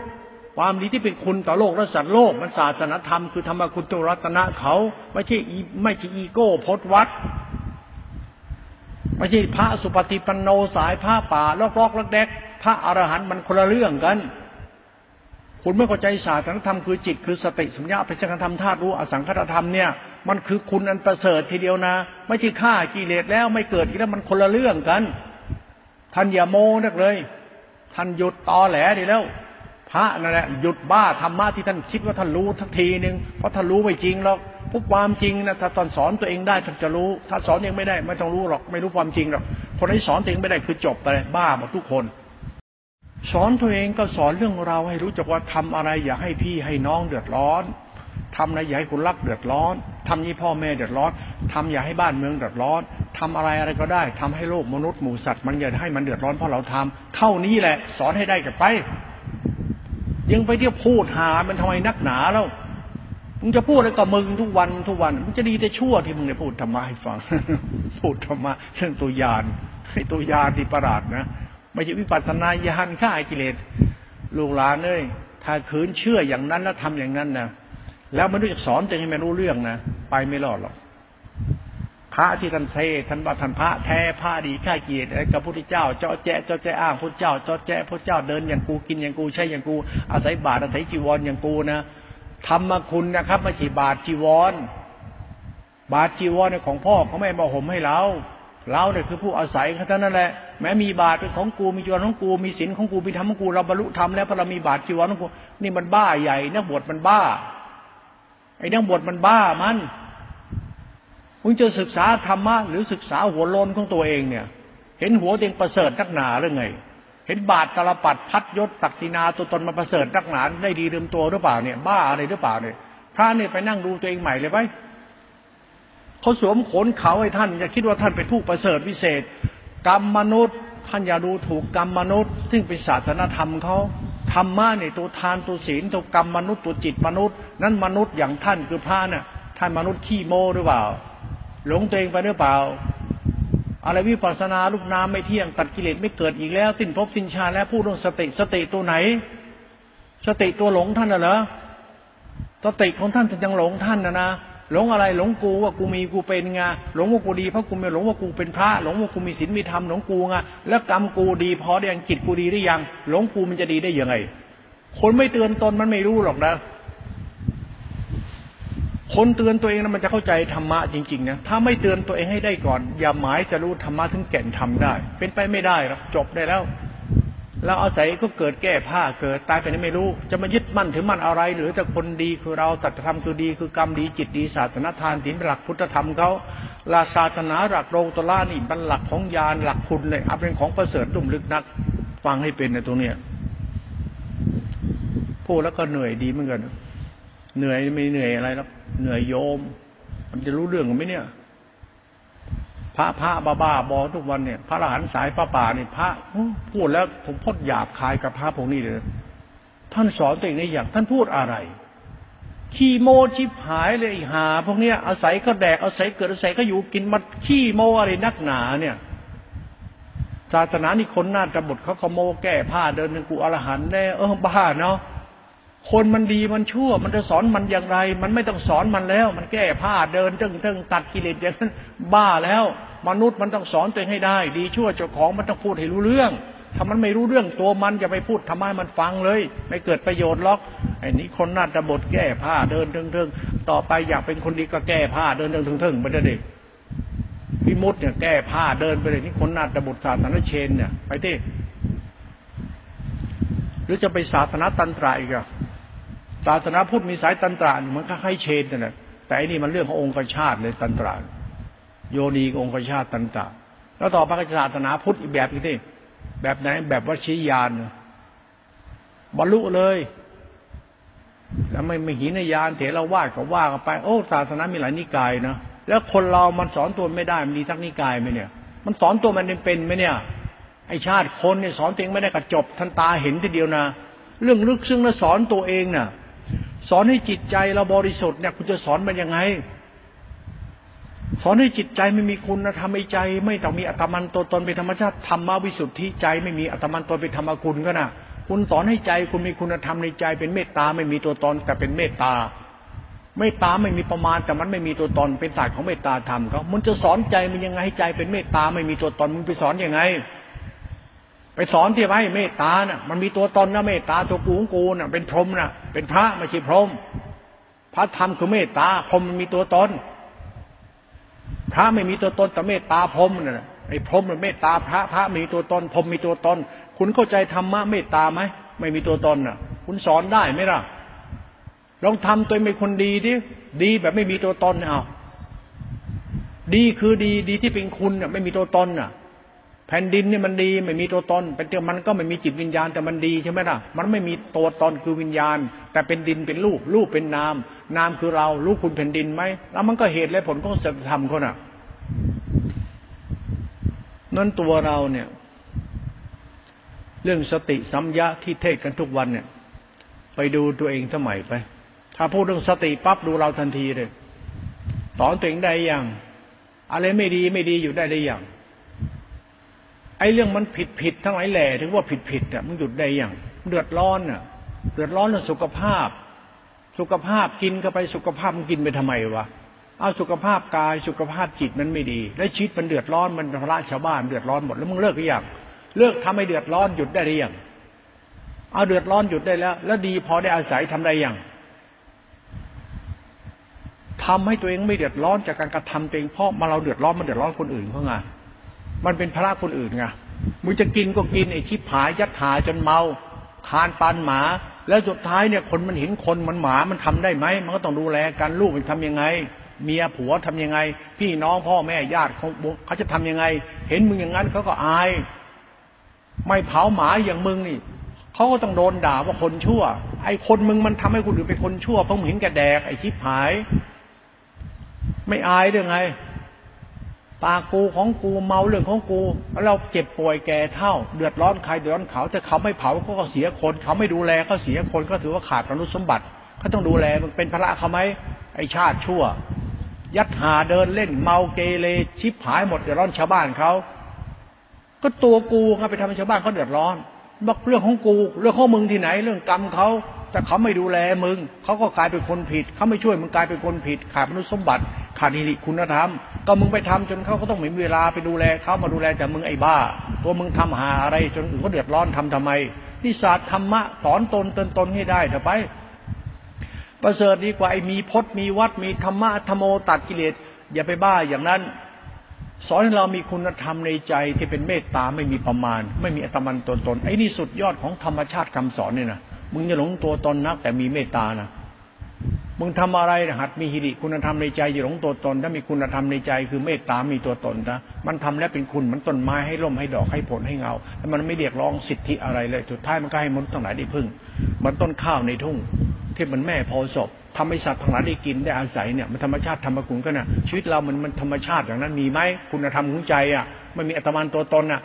ความดีที่เป็นคุณต่อโลกและสัตว์โลกมันศาสนธรรมคือธรรมคุณตัวรัตนะเขาไม่ใช่ไม่ใช่อีโก้พจน์วัดไม่ใช่พระสุปฏิปันโนสายผ้าป่าลอกๆลักแดกพระอรหันต์มันคนละเรื่องกันคุณไม่เข้าใจศาสนธรรมคือจิตคือสติสัมยาเป็นสังฆธรรมธาตุรู้อสังขตธรรมเนี่ยมันคือคุณอันประเสริฐทีเดียวนะไม่ใช่ฆ่ากิเลสแล้วไม่เกิดอีกแล้วมันคนละเรื่องกันท่านอย่าโม้นักเลยท่านหยุดตอแหลดีแล้วพระนั่นแหละหยุดบ้าธรรมะที่ท่านคิดว่าท่านรู้สักทีนึงเพราะท่านรู้ไม่จริงหรอกพบความจริงนะถ้าตอนสอนตัวเองได้ท่านจะรู้ถ้าสอนเองไม่ได้ไม่ต้องรู้หรอกไม่รู้ความจริงหรอกคนที่สอนตัวเองไม่ได้คือจบไปบ้าหมดทุกคนสอนตัวเองก็สอนเรื่องเราให้รู้จักว่าทำอะไรอย่าให้พี่ให้น้องเดือดร้อนทำอะไรอย่าให้คนรักเดือดร้อนทำให้พ่อแม่เดือดร้อนทำอย่าให้บ้านเมืองเดือดร้อนทำอะไรอะไรก็ได้ทำให้โลกมนุษย์หมู่สัตว์มันอย่าให้มันเดือดร้อนเพราะเราทำเท่านี้แหละสอนให้ได้กับไปยังไปเที่ยวพูดหามันทำไมนักหนาแล้วมึงจะพูดอะไรกับมึงทุกวันทุกวันมึงจะดีแต่ชั่วที่มึงได้พูดธรรมะให้ฟัง พูดธรรมะเรื่องตัวยานไอ้ตัวยานที่ประหลาดนะไม่ใช่วิปัสสนาญาณฆ่ากิเลสลูกหลานเอ้ยถ้าขืนเชื่ออย่างนั้นแล้วทำอย่างนั้นนะแล้วมันรู้จักสอนแต่ให้มันรู้เรื่องนะไปไม่รอดหรอกพระที่ท่านเทท่านว่าท่านพระแท้พระดีฆ่ากิเลสกับพระพุทธเจ้าเจาะแจ๊ะเจาะแจ๊ะอ้างพระเจ้าเจาะแจ๊ะพระเจ้าเดินอย่างกูกินอย่างกูใช้อย่างกูอาศัยบาตรอาศัยจีวรอย่างกูนะธรรมคุณนะครับไม่ใช่บาตรจีวรบาตรจีวรเนี่ยของพ่อของแม่มาห่มให้เราเราเนี่ยคือผู้อาศัยเขาท่านนั่นแหละแม้มีบาตรเป็นของกูมีจีวรของกูมีศีลของกูมีธรรมของกูเราบรรลุธรรมแล้วพอเรามีบาตรจีวรของกูนี่มันบ้าใหญ่นักบวชมันบ้าไอ้นักบวชมันบ้ามันมึงจะศึกษาธรรมะหรือศึกษาหัวโลนของตัวเองเนี่ยเห็นหัวเองประเสริฐนักหนาหรือไงเห็นบาตรตาลปัดพัดยศศักดินาตัวตนมาประเสริฐนักหนาได้ดีลืมตัวหรือเปล่าเนี่ยบ้าอะไรหรือเปล่าเนี่ยพระเนี่ยไปนั่งดูตัวเองใหม่เลยไปเขาสวมขนเขาให้ท่านอย่าคิดว่าท่านเป็นผู้ประเสริฐวิเศษกรรมมนุษย์ท่านอย่าดูถูกกรรมมนุษย์ซึ่งเป็นศาสนธรรมเขาธรรมะเนี่ยตัวทานตัวศีลตัวกรรมมนุษย์ตัวจิตมนุษย์นั้นมนุษย์อย่างท่านคือพระน่ะท่านมนุษย์ขี้โม้หรือเปล่าหลงตัวเองไปหรือเปล่าอะไรวิปัสสนารูปนามไม่เที่ยงตัดกิเลสไม่เกิดอีกแล้วสิ้นภพสิ้นชาติแล้วพูดเรื่องสติสติตัวไหนสติตัวหลงท่านน่ะเหรอสติของท่านท่านยังหลงท่านนะนะหลงอะไรหลงกูว่ากูมีกูเป็นไงหลงว่ากูดีเพราะกูไม่หลงว่ากูเป็นพระหลงว่ากูมีศีลมีธรรมหลงกูไงแล้วกรรมกูดีพอได้ยังจิตกูดีได้ยังหลงกูมันจะดีได้ยังไงคนไม่เตือนตนมันไม่รู้หรอกนะคนเตือนตัวเองนะมันจะเข้าใจธรรมะจริงๆนะถ้าไม่เตือนตัวเองให้ได้ก่อนอย่าหมายจะรู้ธรรมะถึงแก่นธรรมได้เป็นไปไม่ได้หรอกจบได้แล้ว เราอาศัยก็เกิดแก้ผ้าเกิดตายไปนั้นไม่รู้จะมายึดมั่นถือมั่นอะไรหรือแต่คนดีคือเราสัจธรรมคือดีคือกรรมดีจิตดีศาสนาทานศีลหลักพุทธธรรมเขาลาศาสนาหลักโลกุตระนี่มันหลักของญาณหลักคุณเลยอับเป็นของประเสริฐลุ่มลึกนักฟังให้เป็นในตรงเนี้ยพูดแล้วก็เหนื่อยดีเหมือนกันเหนื่อยไม่เหนื่อยอะไรหรอกเหนื่อยโยมมันจะรู้เรื่องมั้ยเนี่ยพระพระบ้าบ้าบอทุกวันเนี่ยพระอรหันต์สายป่าป่านี่พระพูดแล้วผมพูดหยาบคายกับพระพวกนี้เลยท่านสอนตัวเองในอย่างท่านพูดอะไรขี้โมชิบหายเลยหาพวกเนี้ยอาศัยก็แดกอาศัยเกิดอาศัยก็อยู่กินมัดขี้โมอะไรนักหนาเนี่ยศาสนานี่คนหน้าตะบดเขาขโมยแก้ผ้าเดินเป็นกูอรหันต์แน่เออบ้าเนาะคนมันดีมันชั่วมันจะสอนมันอย่างไรมันไม่ต้องสอนมันแล้วมันแก้ผ้าเดินเติ้งๆตัดกิเลสอย่างนั้นบ้าแล้วมนุษย์มันต้องสอนตัวเองให้ได้ดีชั่วเจ้าของมันต้องพูดให้รู้เรื่องถ้ามันไม่รู้เรื่องตัวมันอย่าไปพูดทำให้มันฟังเลยไม่เกิดประโยชน์หรอกไอ้นี่คนหน้าตะบดแก้ผ้าเดินเติ้งๆต่อไปอยากเป็นคนดีก็แก้ผ้าเดินเติ้งๆไปเด็กวิมุตติเนี่ยแก้ผ้าเดินไปเลยนี่คนหน้าตะบดศาสนาเชนเนี่ยไปที่หรือจะไปศาสนาตันตระอีกอ่ะศาสนาพุทธมีสายตันตระเหมือนคล้ายๆเชนนั่นแหละแต่อันนี้มันเรื่องขององค์ชาติเลยตันตระโยนีองค์ชาติตันตระแล้วต่อมาก็ศาสนาพุทธอีกแบบนึงที่แบบไหนแบบวัชชียานบรรลุเลยแล้วไม่ไม่หินญาณเถรวาทก็ว่ากันไปโอ้ศาสนามีหลายนิกายนะแล้วคนเรามันสอนตัวไม่ได้มันมีทั้งนิกายมั้ยเนี่ยมันสอนตัวมันเป็นมั้ยเนี่ยไอ้ชาติคนเนี่ยสอนตัวเองไม่ได้กระจบทันตาเห็นทีเดียวนะเรื่องลึกซึ้งนะสอนตัวเองน่ะสอนให้จิตใจเราบริสุทธิ์เนี่ยคุณจะสอนมันยังไงสอนให้จิตใจไม่มีคุณธรรมในใจไม่ต้องมีอัตมันตัวตนเป็นธรรมชาติธรรมวิสุทธิใจไม่มีอัตมันตัวเป็นธรรมคุณก็น่ะคุณสอนให้ใจคุณมีคุณธรรมในใจเป็นเมตตาไม่มีตัวตนแต่เป็นเมตตาเมตตาไม่มีประมาณแต่มันไม่มีตัวตนเป็นศาสตร์ของเมตตาธรรมก็มันจะสอนใจมันยังไงให้ใจเป็นเมตตาไม่มีตัวตนมึงไปสอนยังไงไปสอนที่ไว้เมตตาน่ะมันมีตัวตนนะเมตตาตัวกูของกูน่ะเป็นพรหมน่ะเป็นพระไม่ใช่พรหมพระธรรมคือเมตตาพรหมมันมีตัวตนพระไม่มีตัวตนแต่เมตตาพรหมน่ะไอ้พรหมมันเมตตาพระพระมีตัวตนพรหมมีตัวตนคุณเข้าใจธรรมะเมตตามั้ยไม่มีตัวตนน่ะคุณสอนได้มั้ยล่ะลองทำตัวเป็นคนดีดิดีแบบไม่มีตัวตนเอาดีคือดีดีที่เป็นคุณน่ะไม่มีตัวตนน่ะแผ่นดินเนี่ยมันดีไม่มีตัวตนเป็นมันก็ไม่มีจิตวิญญาณแต่มันดีใช่ไหมล่ะมันไม่มีตัวตนคือวิญญาณแต่เป็นดินเป็นรูปรูปเป็นนามนามคือเรารู้คุณแผ่นดินไหมแล้วมันก็เหตุและผลของสัจธรรมเขาน่ะนั่นตัวเราเนี่ยเรื่องสติสัมยะที่เทศกันทุกวันเนี่ยไปดูตัวเองสมัยไปถ้าพูดเรื่องสติปั๊บดูเราทันทีเลยสอนตัวเองได้อย่างอะไรไม่ดีไม่ดีอยู่ได้ได้อย่างไอ้เรื่องมันผิดๆทั้งหลายแหล่ถึงว่าผิดๆอ่ะมึงหยุดได้ยังเดือดร้อนน่ะเดือดร้อนเรื่องสุขภาพสุขภาพกินเข้าไปสุขภาพมึงกินไปทำไมวะเอาสุขภาพกายสุขภาพจิตมันไม่ดีแล้วชีวิตมันเดือดร้อนมันภาระชาวบ้านเดือดร้อนหมดแล้วมึงเลิกหรือยังเลิกทำให้เดือดร้อนหยุดได้หรือยังเอาเดือดร้อนหยุดได้แล้วแล้วดีพอได้อาศัยทำได้ยังทำให้ตัวเองไม่เดือดร้อนจากการกระทำตัวเองเพราะมาเราเดือดร้อนมันเดือดร้อนคนอื่นเพราะไงมันเป็นภาระคนอื่นไงมึงจะกินก็กินไอ้ชิบหายยัดหาจนเมาคานปานหมาแล้วสุดท้ายเนี่ยคนมันเห็นคนมันหมามันทำได้ไหมมันก็ต้องดูแลกันลูกมันทำยังไงเมียผัวทำยังไงพี่น้องพ่อแม่ญาติเขาเขาจะทำยังไงเห็นมึงอย่างนั้นเขาก็อายไม่เผาหมาอย่างมึงนี่เขาก็ต้องโดนด่าว่าคนชั่วไอ้คนมึงมันทำให้คนอื่นเป็นคนชั่วเพราะมึงเห็นแก่แดกไอ้ชิบหายไม่อายได้ไงปากกูของกูเมาเรื่องของกูแล้วเราเจ็บป่วยแก่เฒ่าเดือดร้อนใครเดือดร้อนเขาแต่เขาไม่เผาเขาก็เสียคนเขาไม่ดูแลเขาเสียคนก็ถือว่าขาดมนุษยสมบัติเขาต้องดูแลมึงเป็นภาระเขาไหมไอ้ชาติชั่วยัดหาเดินเล่นเมาเกเรชิบหายหมดเดือดร้อนชาวบ้านเขาก็ตัวกูเขาไปทำให้ชาวบ้านเขาเดือดร้อนบอกเรื่องของกูเรื่องของมึงที่ไหนเรื่องกรรมเขาแต่เขาไม่ดูแลมึงเขาก็กลายเป็นคนผิดเขาไม่ช่วยมึงกลายเป็นคนผิดขาดมนุษยสมบัติขาดนิริคุณธรรมก็มึงไปทำจนเขาก็ต้องไม่มีเวลาไปดูแลเขามาดูแลแต่มึงไอ้บ้าตัวมึงทำหาอะไรจนอื่นก็เดือดร้อนทำทำไมนี่ศาสตร์ธรรมะสอนตนเตือนตนให้ได้เถอะไปประเสริฐดีกว่าไอ้มีพจน์มีวัดมีธรรมะธรรมโอตัดกิเลสอย่าไปบ้าอย่างนั้น สอนให้เรามีคุณธรรมในใจที่เป็นเมตตาไม่มีประมาณไม่มีอัตมันตัวตนไอ้นี่สุดยอดของธรรมชาติคำสอนเนี่ยนะมึงจะหลงตัวตนนักแต่มีเมตตานะมึงทำอะไรหัดมีหิริคุณธรรมในใจอย่าหลงตัวตนถ้ามีคุณธรรมในใจคือเมตตามีตัวตนนะมันทำแล้วเป็นคุณมันต้นไม้ให้ร่มให้ดอกให้ผลให้เงาแล้วมันไม่เรียกร้องสิทธิอะไรเลยสุดท้ายมันก็ให้มนุษย์ทั้งหลายได้พึ่งมันต้นข้าวในทุ่งที่มันแม่พอศพทำให้สัตว์ทั้งหลายได้กินได้อาศัยเนี่ยมันธรรมชาติธรรมกุลก็น่ะชีวิตเรามันมันธรรมชาติอย่างนั้นมีไหมคุณธรรมของใจอ่ะไม่มีอัตมันตัวตนอ่ะ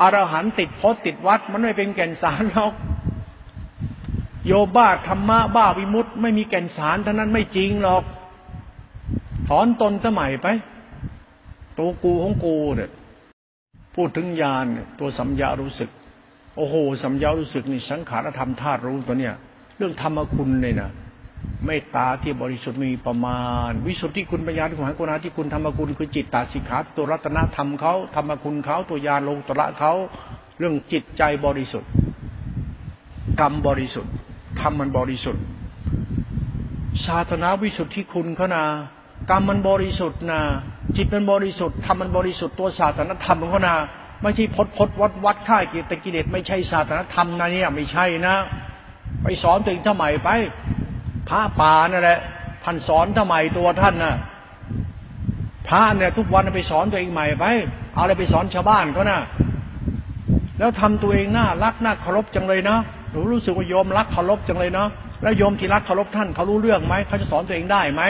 อรหันต์ติดพจน์ติดวัดมันไม่เป็นแก่นสารหรอกโยบ้าธรรมะบ้าวิมุตติไม่มีแก่นสารทั้งนั้นไม่จริงหรอกถอนตนสมัยไปตัวกูของกูเนี่ยพูดถึงญาณตัวสัมยารู้สึกโอ้โหสัมยารู้สึกนี่สังขารธรรมธาตุรู้ตัวเนี่ยเรื่องธรรมคุณเลยนะเมตตาที่บริสุทธิ์มีประมาณวิสุทธิคุณปัญญาที่ของหากุณาที่คุณธรรมคุณคือจิตตาสิกขาตัวรัตนธรรมเขาธรรมคุณเขาตัวยาโลตระเขาเรื่องจิตใจบริสุทธิ์กรรมบริสุทธิ์ธรรมมันบริสุทธิ์ศาสนาวิสุทธิคุณเขานะกรรมมันบริสุทธิ์นะจิตมันบริสุทธิ์ธรรมมันบริสุทธิ์ตัวศาสนาธรรมเขานะไม่ใช่พดพดวัดวัดค่ายกิเลสกิเลสไม่ใช่ศาสนาธรรมนะเนี่ยไม่ใช่นะไปสอนตัวเองทำไมไปพระป่านั่นแหละท่านสอนทำไมตัวท่านน่ะพระเนี่ยทุกวันไปสอนตัวเองใหม่ไปเอาอะไรไปสอนชาวบ้านเขาน่ะแล้วทำตัวเองน่ารักน่าเคารพจังเลยนะหนูรู้สึกว่าโยมรักเคารพจังเลยเนาะแล้วโยมที่รักเคารพท่านเขารู้เรื่องไหมเขาจะสอนตัวเองได้ไหม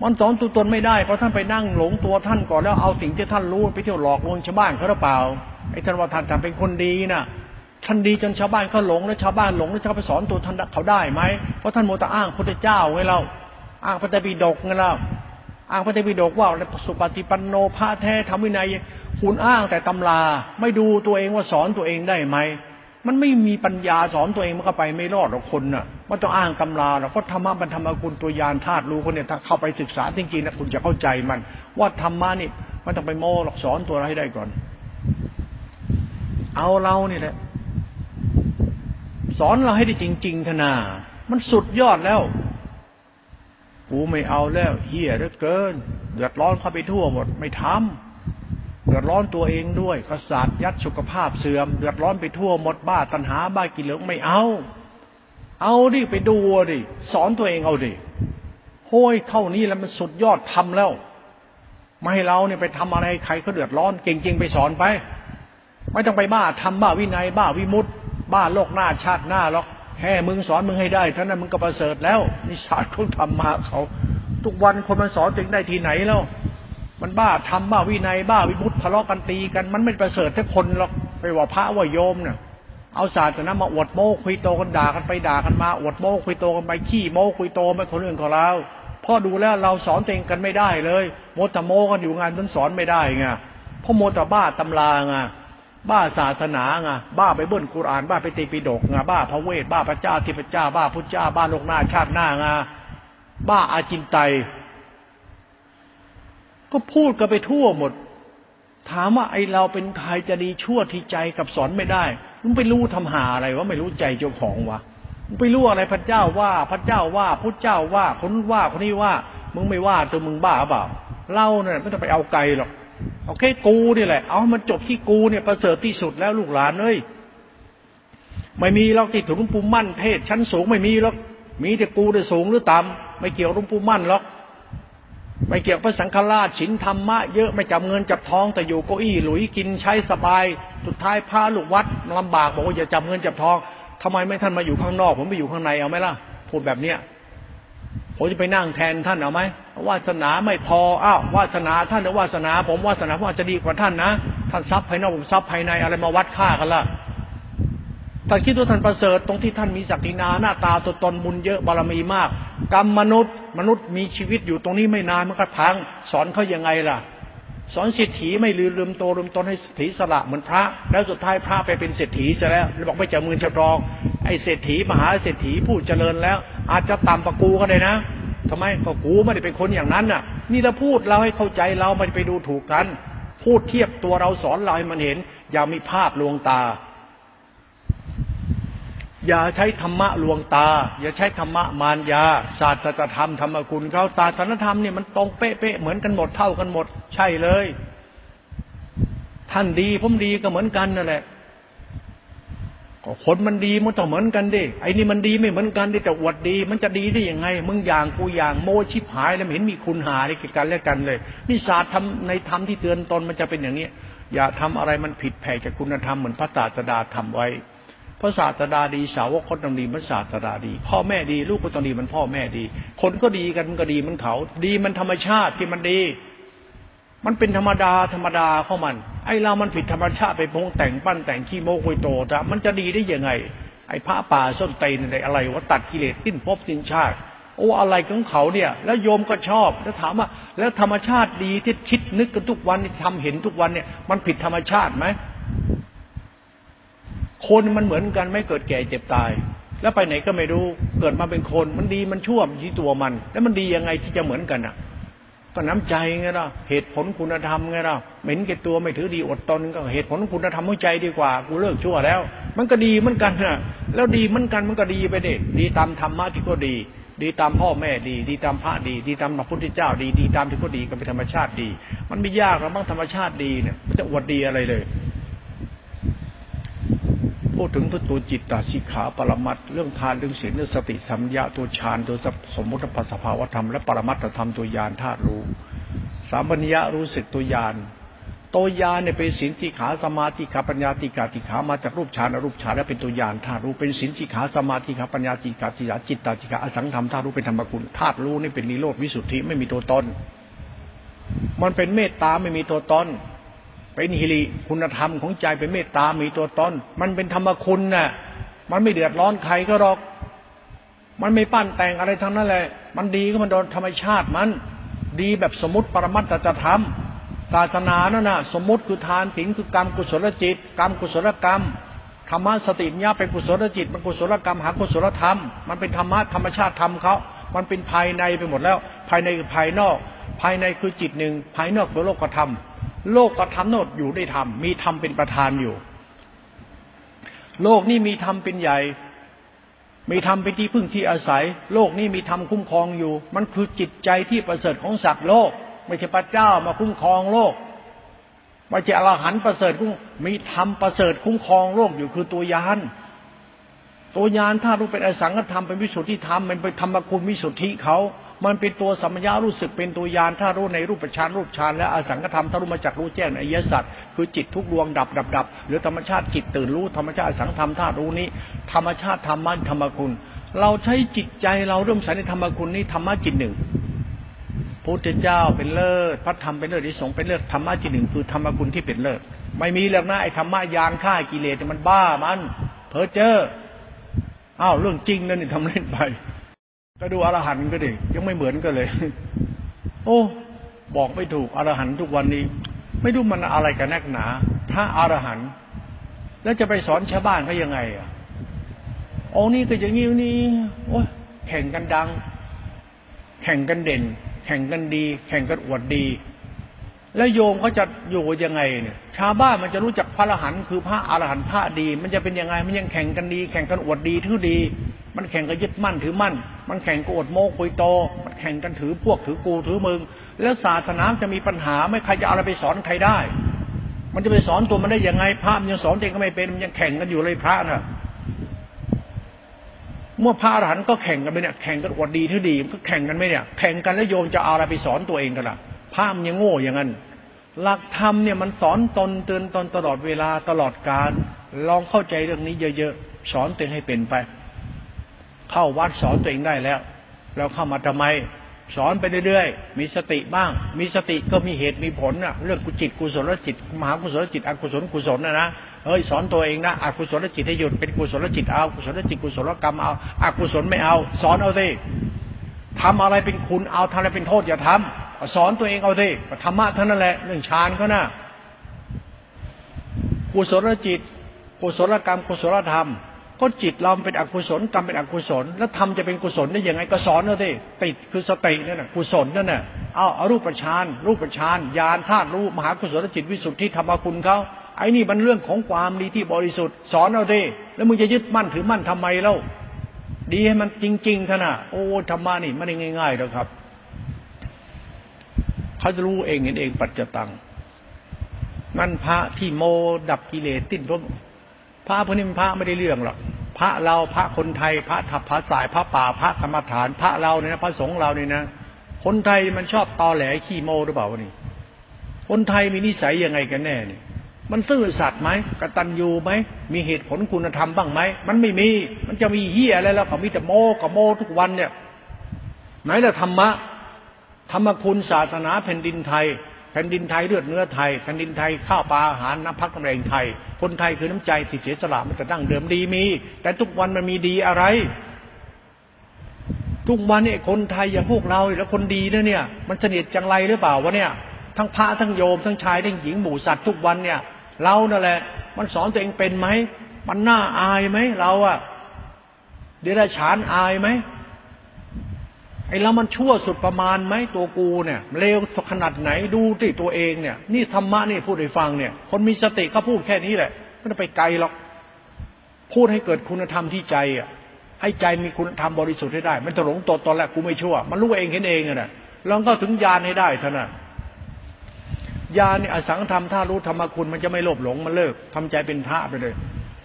มันสอนตัวตนไม่ได้เพราะท่านไปนั่งหลงตัวท่านก่อนแล้วเอาสิ่งที่ท่านรู้ไปเที่ยวหลอกลวงชาวบ้านเขาหรือเปล่าไอ้ท่านว่าท่านทำเป็นคนดีน่ะท่านดีจนชาวบ้านเขาหลงแล้วชาวบ้านหลงแล้วจะไปสอนตัวท่านเขาได้ไหมเพราะท่านโมตะอ้างพระพุทธเจ้าไงเราอ้างพระไตรปิฎกไงเราอ้างพระไตรปิฎกว่าสุปฏิปันโนพระแท้ธรรมวินัยคุณอ้างแต่ตำราไม่ดูตัวเองว่าสอนตัวเองได้ไหมมันไม่มีปัญญาสอนตัวเองมันก็ไปไม่รอดหรอกคนน่ะมันต้องอ้างตำราหรอกเพราะธรรมะมันธรรมคุณตัวยานธาตุรู้คนเนี่ยถ้าเข้าไปศึกษาจริงๆนะคุณจะเข้าใจมันว่าธรรมะนี่มันต้องไปโม้หรอกสอนตัวเราให้ได้ก่อนเอาเรานี่แหละสอนเราให้ได้จริงๆทนามันสุดยอดแล้วกูไม่เอาแล้วเหี้ยเหลือเกินเดือดร้อนเข้าไปทั่วหมดไม่ทำเดือดร้อนตัวเองด้วยกษัตริย์ยัดสุขภาพเสื่อมเดือดร้อนไปทั่วหมดบ้าตัณหาบ้ากิเลสไม่เอาเอาดิไปดูดิสอนตัวเองเอาดิโห้ยเท่านี้แล้วมันสุดยอดทำแล้วไม่ให้เราเนี่ยไปทำอะไรใครก็เดือดร้อนเก่งจริงไปสอนไปไม่ต้องไปบ้าทำบ้าวินัยบ้าวิมุตติบ้านโลกหน้าชาติหน้าหรอกแค่มึงสอนมึงให้ได้เท่านั้นมึงก็ประเสริฐแล้วนิสัยเขาทำมาเขาทุกวันคนมันสอนถึงได้ทีไหนแล้วมันบ้าทำบ้าวินัยบ้าวิมุตติทะเลาะกันตีกันมันไม่ประเสริฐแค่คนหรอกไปว่าพระว่าโยมเนี่ยเอาศาสนามาอวดโม้คุยโตกันด่ากันไปด่ากันมาอวดโม้คุยโตกันไปขี้โม้คุยโตไม่คนอื่นของเราพ่อดูแล้วเราสอนตัวเองกันไม่ได้เลยโมตะโม้กันอยู่งานนั้นสอนไม่ได้ไงเพราะโมตะบ้าตำราไงบ้าศาสนาไงบ้าไปเบิ้ลกุรอานบ้าไปตีปีดกไงบ้าพระเวทบ้าพระเจ้าทิพเจ้าบ้าพุทธเจ้าบ้าโลกหน้าชาติหน้าไงบ้าอาจินไตยก็พูดกันไปทั่วหมดถามว่าไอเราเป็นใครจะดีชั่วที่ใจกับสอนไม่ได้มึงไปรู้ทำหาอะไรวะไม่รู้ใจเจ้าของวะมึงไปรู้อะไรพระเจ้าว่าพระเจ้าว่าพุทธเจ้าว่าคนนู้นว่าคนนี้ว่ามึงไม่ว่าตัวมึงบ้าเปล่าเล่าเนี่ยไม่ต้องไปเอาไกลหรอกโอเคกูนี่แหละเอามันจบที่กูเนี่ยประเสริฐที่สุดแล้วลูกหลานเอ้ยไม่มีหรอกที่ถูกหลวงปู่มั่นเทศชั้นสูงไม่มีหรอกมีแต่กูได้สูงหรือต่ำไม่เกี่ยวหลวงปู่มั่นหรอกไม่เกี่ยวพระสังฆราชศีลธรรมะเยอะไม่จับเงินจับทองแต่อยู่เก้าอี้หลุยกินใช้สบายสุดท้ายพาลูกวัดลำบากบอกว่าอย่าจับเงินจับทองทำไมไม่ท่านมาอยู่ข้างนอกผมไปอยู่ข้างในเอาไหมล่ะพูดแบบเนี้ยผมจะไปนั่งแทนท่านเอาไหมวาสนาไม่พออ้าววาสนาท่านหรือวาสนาผมวาสนาผมอาจจะดีกว่าท่านนะท่านทรัพย์ภายนอกผมทรัพย์ภายในอะไรมาวัดค่ากันล่ะท่านคิดว่าท่านประเสริฐตรงที่ท่านมีศักดินาหน้าตาตัวตนบุญเยอะบารมีมากกรรมมนุษย์มนุษย์มีชีวิตอยู่ตรงนี้ไม่นานมันก็พังสอนเขายังไงล่ะสอนเศรษฐีไม่ลืมลืมตัวลืมตนให้เศรษฐีสละเหมือนพระแล้วสุดท้ายพระไปเป็นเศรษฐีซะแล้วแล้วบอกไม่จับมือจับรองไอ้เศรษฐีมหาเศรษฐีผู้เจริญแล้วอาจจะต่ำกว่ากูก็ได้นะทำไมก็กูไม่ได้เป็นคนอย่างนั้นน่ะนี่เราพูดเราให้เข้าใจเราไม่ไปดูถูกกันพูดเทียบตัวเราสอนเราให้มันเห็นอย่ามีภาพลวงตาอย่าใช้ธรรมะลวงตาอย่าใช้ธรรมะมารยาศาสตรธรรมธรรมคุณเขาศาสนธรรมเนี่ยมันตรงเป๊ะๆเหมือนกันหมดเท่ากันหมดใช่เลย ท่านดีผมดีก็เหมือนกันนั่นแหละก็คนมันดีมันต้องเหมือนกันดิไอ้นี่มันดีไม่เหมือนกันดิแต่อวดดีมันจะดีได้ยังไงมึงอย่างกูอย่างโมชิบหายแล้วไม่เห็นมีคุณหาอะไรกันและกันเลยนี่ศาสตร์ทำในธรรมที่เตือนตนมันจะเป็นอย่างนี้อย่าทำอะไรมันผิดแผกจากคุณธรรมเหมือนพระศาสดาทำไว้พระศาสดาดีสาวกก็ต้องดีพระศาสดาดีพ่อแม่ดีลูกก็ต้องดีมันพ่อแม่ดีคนก็ดีกันก็ดีมันเขาดีมันธรรมชาติที่มันดีมันเป็นธรรมดาธรรมดาของมันไอ้เรามันผิดธรรมชาติไปพงแต่งปั้นแต่งขี้โมกุยโตจ้ะมันจะดีได้ยังไงไอ้พระป่าส้นเตยในอะไรวะตัดกิเลสติ้นพบติ้นชาติโอ้อะไรของเขาเนี่ยแล้วโยมก็ชอบแล้วถามว่าแล้วธรรมชาติดีที่คิดนึกกันทุกวันทำเห็นทุกวันเนี่ยมันผิดธรรมชาติไหมคนมันเหมือนกันไม่เกิดแก่เจ็บตายแล้วไปไหนก็ไม่รู้เกิดมาเป็นคนมันดีมันชั่วอยู่ที่ตัวมันแล้วมันดียังไงที่จะเหมือนกันอ่ะก็น้ำใจไงล่ะเหตุผลคุณธรรมไงล่ะเหม็นแก่ตัวไม่ถือดีอดตนก็เหตุผลคุณธรรมหัวใจดีกว่ากูเลิกชั่วแล้วมันก็ดีเหมือนกันน่ะแล้วดีเหมือนกันมันก็ดีไปดิดีตามธรรมะที่ก็ดีดีตามพ่อแม่ดีดีตามพระดีดีตามพระพุทธเจ้าดีดีตามที่ก็ดีก็เป็นธรรมชาติดีมันไม่ยากหรอกบ้างธรรมชาติดีเนี่ยมันจะอวดดีอะไรเลยพูดถึงพระตัวจิตตสิกขาปรมัตถ์เรื่องทานเรื่องศีลเรื่องสติสัมปชัญญะตัวฌานตัวสมมุติปัสสภาวธรรมและปรมัตถธรรมตัวญาณธาตุรู้สัมปญญะรู้สึกตัวญาณตัวญาณเนี่ยเป็นศีลสิกขาสมาธิขาปัญญาติขาติขามาจากรูปฌานอรูปฌานและเป็นตัวญาณธาตุรู้เป็นศีลสิกขาสมาธิขาปัญญาติขาติขาจิตตสิกขาอสังธรรมธาตุรู้เป็นธรรมกุลธาตุรู้นี่เป็นนิโรธวิสุทธิไม่มีตัวตนมันเป็นเมตตาไม่มีตัวตนเป็นฮิริคุณธรรมของใจเป็นเมตตามีตัวตนมันเป็นธรรมคุณน่ะมันไม่เดือดร้อนใครก็หรอกมันไม่ปั้นแต่งอะไรทั้งนั้นแหละมันดีก็มันโดนธรรมชาติมันดีแบบสมมติปรมัตถธรรมศาสนานั่นน่ะสมมติคือทานศีลคือกรรมกุศลจิตกรรมกุศลกรรมธรรมะสติปัญญาเป็นกุศลจิตมันกุศลกรรมหากุศลธรรมมันเป็นธรรมะธรรมชาติธรรมเขามันเป็นภายในไปหมดแล้วภายในคือภายนอกภายในคือจิตหนึ่งภายนอกคือโลกธรรมโลกกับธรรมโนดอยู่ได้ธรรมมีธรรมเป็นประธานอยู่โลกนี้มีธรรมเป็นใหญ่มีธรรมเป็นที่พึ่งที่อาศัยโลกนี้มีธรรมคุ้มครองอยู่มันคือจิตใจที่ประเสริฐของสัตว์โลกไม่ใช่พระเจ้ามาคุ้มครองโลกไม่ใช่อรหันต์ประเสริฐมีธรรมประเสริฐคุ้มครองโลกอยู่คือตัวญาณตัวญาณถ้ารู้เป็นอสังขตธรรมเป็นวิสุทธิธรรมมันเป็นธรรมคุณวิสุทธิเขามันเป็นตัวสัมปญะรู้สึกเป็นตัวญาณถ้ารู้ในรูปฌานรูปฌานและอสังขตธรรมถ้ารู้มาจากรู้แจ้งในอริยสัจคือจิตทุกดวงดับดับดับหรือธรรมชาติจิตตื่นรู้ธรรมชาติอสังขตธรรมถ้ารู้นี้ธรรมชาติธรรมะธรรมคุณเราใช้จิตใจเราเริ่มใส่ในธรรมคุณนี้ธรรมะจิตหนึ่งพระพุทธเจ้าเป็นเลิศพระธรรมเป็นเลิศที่สงเป็นเลิศธรรมะจิตหนึ่งคือธรรมคุณที่เป็นเลิศไม่มีแล้วนะไอ้ธรรมะยานฆ่ากิเลสมันบ้ามันเพ้อเจ้ออ้าวเรื่องจริงนั่นนี่ทำเล่นไปก็ดูอรหันต์ก็ดิยังไม่เหมือนกันเลยโอ้บอกไม่ถูกอรหันต์ทุกวันนี้ไม่รู้มันอะไรกันนักหนาถ้าอรหันต์แล้วจะไปสอนชาวบ้านเขายังไงอ่ะองค์นี้ก็อย่างนี้นี่โอ้แข่งกันดังแข่งกันเด่นแข่งกันดีแข่งกันอวดดีแล้วโยมเขาจะอยู่ยังไงเนี่ยชาวบ้านมันจะรู้จักพระอรหันต์คือพระอรหันต์พระดีมันจะเป็นยังไงมันยังแข่งกันดีแข่งกันอวดดีทื่อดีมันแข่งกันยึดมั่นถือมั่นมันแข่งกันอดโมกุยโตมันแข่งกันถือพวกถือกูถือมึงแล้วศาสนาจะมีปัญหาไม่ใครจะอะไรไปสอนใครได้มันจะไปสอนตัวมันได้ยังไงพระมันยังสอนเองก็ไม่เป็นมันยังแข่งกันอยู่เลยพระน่ะเมื่อพระอรหันต์ก็แข่งกันไปเนี่ยแข่งกันอวดดีทื่อดีมันก็แข่งกันไม่เนี่ยแข่งกันแล้วโยมจะเอาอะไรไปสอนตัวเองกันล่ะพระมันยังโง่อย่างนั้นหลักธรรมเนี่ยมันสอนตนเตือนตนตลอดเวลาตลอดกาลลองเข้าใจเรื่องนี้เยอะๆสอนตัวเองให้เป็นไปเข้าวัดสอนตัวเองได้แล้วเราเข้ามาทำไมสอนไปเรื่อยๆมีสติบ้างมีสติก็มีเหตุมีผลนะเรื่องกุจิตกุศลจิตมหากุศลจิตอกุศลกุศลนะนะเฮ้ยสอนตัวเองนะอกุศลจิตให้หยุดเป็นกุศลจิตเอากุศลจิตกุศลกรรมเอาอกุศลไม่เอาสอนเอาสิทำอะไรเป็นคุณเอาทำอะไรเป็นโทษอย่าทำสอนตัวเองเอาสิธรรมะเท่านั้นแหละเรื่องฌานเขานะกุศลจิตกุศลกรรมกุศลธรรมก็จิตเราเป็นอกุศลกรรมเป็นอกุศลแล้วธรรมจะเป็นกุศลได้ยังไงก็สอนเอาสิติดคือสตินั่นน่ะกุศลนั่นน่ะเอาอรูปฌานรูปฌานญาณธาตุรู้มหากุศลจิตวิสุทธิธรรมคุณเขาไอ้นี่มันเรื่องของความดีที่บริสุทธิ์สอนเอาสิแล้วมึงจะยึดมั่นถือมั่นทำไมเล่าดีให้มันจริงๆท่านน่ะโอ้ธรรมะนี่ไม่ได้ง่ายๆหรอกครับเขาจะรู้เองเห็นเองปัจจตัง นั่นพระที่โมดับกิเลสติ้นรบพระพวกนี้มันพระไม่ได้เรื่องหรอกพระเราพระคนไทยพระทัพพระสายพระป่าพระธรรมฐานพระเราเนี่ยนะพระสงฆ์เราเนี่ยนะคนไทยมันชอบตอแหลขี้โมหรือเปล่าวะนี่คนไทยมีนิสัยยังไงกันแน่นี่มันซื่อสัตย์ไหมกตัญญูไหมมีเหตุผลคุณธรรมบ้างไหมมันไม่มีมันจะมีเหี้ยอะไรแล้วก็มีแต่โมกับโมทุกวันเนี่ยไหนล่ะธรรมะธรรมคุณศาสนาแผ่นดินไทยแผ่นดินไทยเลือดเนื้อไทยแผ่นดินไทยข้าวปลาอาหารน้ำพักน้ำแรงไทยคนไทยคือน้ำใจที่เสียสละมันจะดั้งเดิมดีมีแต่ทุกวันมันมีดีอะไรทุกวันเนี่ยคนไทยอย่างพวกเราแล้วคนดีเนี่ยเนี่ยมันเสนียดจังไรหรือเปล่าวะเนี่ยทั้งพระทั้งโยมทั้งชายทั้งหญิงหมู่สัตว์ทุกวันเนี่ยเรานั่นแหละมันสอนตัวเองเป็นไหมมันน่าอายไหมเราอะเดรัจฉานอายไหมไอ้เรามันชั่วสุดประมาณไหมตัวกูเนี่ยเลวขนาดไหนดูที่ตัวเองเนี่ยนี่ธรรมะนี่พูดให้ฟังเนี่ยคนมีสติเขาพูดแค่นี้แหละไม่ต้องไปไกลหรอกพูดให้เกิดคุณธรรมที่ใจอ่ะให้ใจมีคุณธรรมบริสุทธิ์ให้ได้มันถลงตดตอนแรกกูไม่ชั่วมันรู้เองเห็นเองอ่ะนะลองก็ถึงญาณให้ได้เท่านั้นญาณเนี่ยอสังขธรรมถ้ารู้ธรรมคุณมันจะไม่โลภหลงมันเลิกทำใจเป็นพระไปเลย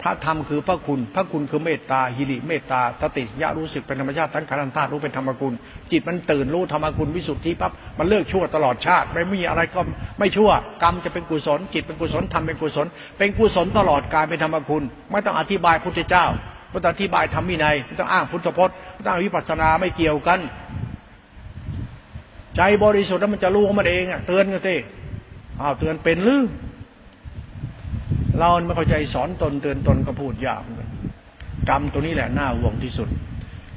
พระธรรมคือพระคุณพระคุณคือเมตตาหิริเมตตาสติสัญญารู้สึกเป็นธรรมชาติทั้งขันธ์ธาตุรู้เป็นธรรมคุณจิตมันตื่นรู้ธรรมคุณวิสุทธิปั๊บมันเลิกชั่วตลอดชาติไม่มีอะไรก็ไม่ชั่วกรรมจะเป็นกุศลจิตเป็นกุศลธรรมเป็นกุศลเป็นกุศลตลอดกายเป็นธรรมคุณไม่ต้องอธิบายพุทธเจ้าไม่ต้องอธิบายธรรมวินัยไม่ต้องอ้างพุทธพจน์ไม่ต้องวิปัสสนาไม่เกี่ยวกันใจบริสุทธิ์แล้วมันจะรู้ของมันเองอ่ะเตือนกันสิอ้าวเตือนเป็นหรือเราไม่เข้าใจสอนตนเตือนตนก็พูดยากกรรมตัวนี้แหละน่าห่วงที่สุด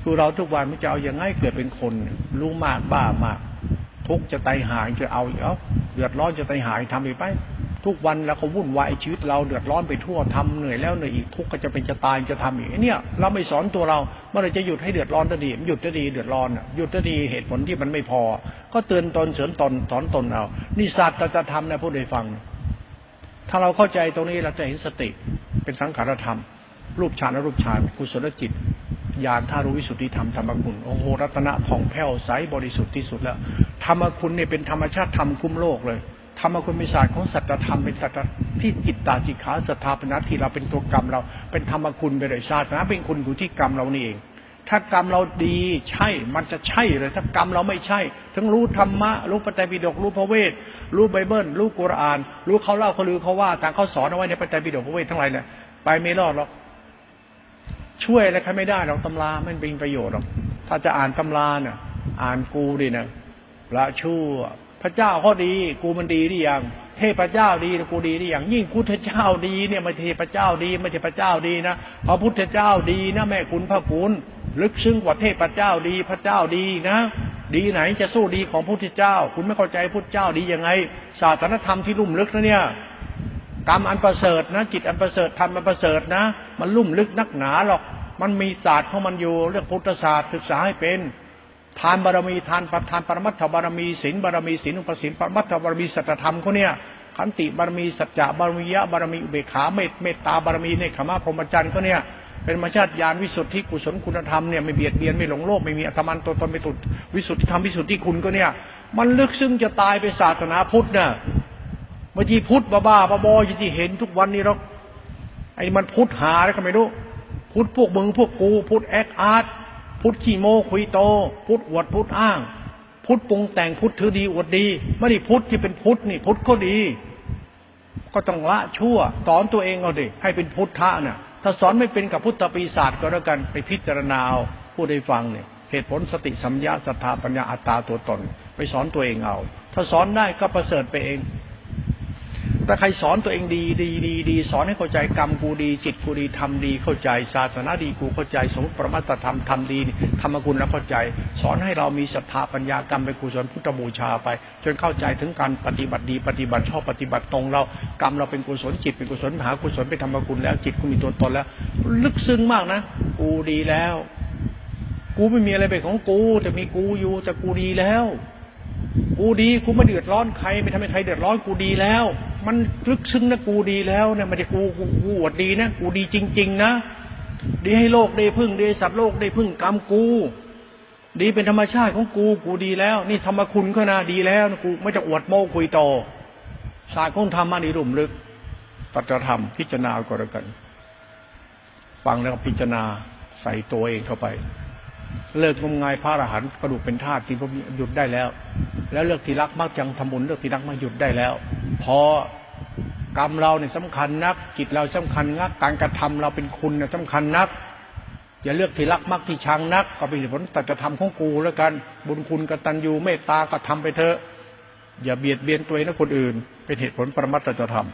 คือเราทุกวันมันจะเอาอย่างง่ายเกิดเป็นคนรู้มากบ้ามากทุกจะตายหายจะเอาเอาเดือดร้อนจะตายหายทำไปไปทุกวันแล้วเขาวุ่นวายชีวิตเราเดือดร้อนไปทั่วทำเหนื่อยแล้วเหนื่อยอีกทุกก็จะเป็นจะตายจะทำอีกเนี่ยเราไม่สอนตัวเราเมื่อไรจะหยุดให้เดือดร้อนดีหยุดดีเดือดร้อนหยุดดีเหตุผลที่มันไม่พอก็เตือนตนเสริมตนสอนตนเอานี่ศาสตร์จะทำนะพูดให้ฟังถ้าเราเข้าใจตรงนี้เราจะเห็นสติเป็นสังขารธรรมรูปฌานและรูปฌานกุศลจิตญาณธาตุวิสุทธิธรรมธรรมคุณองค์โหรัตนะผ่องแผ้วใสบริสุทธิ์ที่สุดแล้วธรรมคุณเนี่ยเป็นธรรมชาติธรรมคุ้มโลกเลยธรรมคุณเป็นศาสตร์ของสัจธรรมเป็นสัจที่จิตตาจิขาศรัทธาเป็นนาทีเราเป็นตัวกรรมเราเป็นธรรมคุณเป็นศาสตร์นะเป็นคุณอยู่ที่กรรมเรานี่เองถ้ากรรมเราดีใช่มันจะใช่เลยถ้ากรรมเราไม่ใช่ทั้งรู้ธรรมะรู้พระไตรปิฎกรู้พระเวทรู้ไบเบิลรู้กุรอานรู้เขาเล่าเขาลือเขาว่าต่างเขาสอนเอาไว้ในพระไตรปิฎกพระเวททั้งหลายเนี่ยไปไม่รอดหรอกช่วยอะไรใครไม่ได้หรอกตำรามันเป็นประโยชน์หรอกถ้าจะอ่านตำราเนี่ยอ่านกูดินะละชั่วพระเจ้าเขาดีกูมันดีหรือยังเทพเจ้าดีกูดีหรือยังยิ่งพุทธเจ้าดีเนี่ยไม่เทพเจ้าดีไม่เทพเจ้าดีนะพระพุทธเจ้าดีนะแม่คุณพระคุณลึกซึ้งกว่าเทพเจ้าดีพระเจ้าดีนะดีไหนจะสู้ดีของพระพุทธเจ้าคุณไม่เข้าใจพุทธเจ้าดียังไงศาสนธรรมที่ลุ่มลึกนะเนี่ยกรรมอันประเสริฐนะจิตอันประเสริฐธรรมอันประเสริฐนะมันลุ่มลึกนักหนาหรอกมันมีศาสตร์ของมันอยู่เรื่องพุทธศาสตร์ศึกษาให้เป็นทานบารมีทานประทานปรมัตถบารมีศีลบารมีศีลอุปศีลปรมัตถบารมีสัจธรรมเขาเนี่ยขันติบารมีสัจจะบารมียะบารมีอุเบกขาเมตตาบารมีเนกขมะพรหมจรรย์เขาเนี่ยเป็นมรรคญาณญาณวิสุทธิกุศลคุณธรรมเนี่ยไม่เบียดเบียนไม่หลงโลภไม่มีอัตมันตัวตนไม่ตุดวิสุทธิธรรมวิสุทธิคุณก็เนี่ยมันลึกซึ้งจะตายไปศาสนาพุทธน่ะเมื่อกี้พุทธบ้าๆบอๆอย่างที่เห็นทุกวันนี้หรอกไอ้มันพุทธหาแล้วก็ไม่รู้พุทธพวกมึงพวกกูพุทธแอคอาร์ตพุทธขี้โมคุยโตพุทธอวดพุทธอ้างพุทธปรุงแต่งพุทธถือดีอวดดีไม่ได้พุทธที่เป็นพุทธนี่พุทธก็ดีก็ต้องละชั่วสอนตัวเองเอาดิให้เป็นพุทธะน่ะถ้าสอนไม่เป็นกับพุทธปีศาจก็แล้วกันไปพิจารณาเอาผู้ได้ฟังเนี่ยเหตุผลสติสัมยาศรัทธาปัญญาอัตตาตัวตนไปสอนตัวเองเอาถ้าสอนได้ก็ประเสริฐไปเองแต่ใครสอนตัวเองดีดีดีดีสอนให้เข้าใจกรรมกูดีจิตกูดีทำดีเข้าใจศาสนาดีกูเข้าใจสมมติปรมัตถธรรมทำดีธรรมคุณแล้วเข้าใจสอนให้เรามีศรัทธาปัญญากรรมเป็นกุศลพุทธบูชาไปจนเข้าใจถึงการปฏิบัติดีปฏิบัติชอบปฏิบัติตรงเรากรรมเราเป็นกุศลจิตเป็นกุศลมหากุศลเป็นธรรมคุณแล้วจิตกูมีตัวตนแล้วลึกซึ้งมากนะกูดีแล้วกูไม่มีอะไรเป็นของกูแต่มีกูอยู่แต่กูดีแล้วกูดีกูไม่เดือดร้อนใครไม่ทำให้ใครเดือดร้อนกูดีแล้วมันลึกซึ้งนะกูดีแล้วเนี่ยมันจะกูกูกูอวดดีนะกูดีจริงๆนะดีให้โลกได้พึ่งดีสัตว์โลกได้พึ่งกรรมกูดีเป็นธรรมชาติของกูกูดีแล้วนี่ธรรมคุณก็นะดีแล้วกูไม่จะอวดโม้คุยโต ศาสตร์ของธรรมะนี่ลุ่มลึกตรัสธรรมพิจารณาก็แล้วกันฟังแล้วพิจารณาใส่ตัวเองเข้าไปเลิกงมงายพระอรหันต์กระดูกเป็นธาตุที่หยุดได้แล้วแล้วเลิกที่รักมากจังทำบุญเลิกที่รักมาหยุดได้แล้วพอกรรมเราเนี่ยสำคัญนักจิตเราสำคัญนักการกระทำเราเป็นคุณเนี่ยสำคัญนักอย่าเลือกที่รักมากที่ชังนักก็เป็นผลแต่จะทำของกูแล้วกันบุญคุณกตัญญูเมตตาก็ทำไปเถอะอย่าเบียดเบียนตัวเองและคนอื่นเป็นเหตุผลปรมัตถธรรม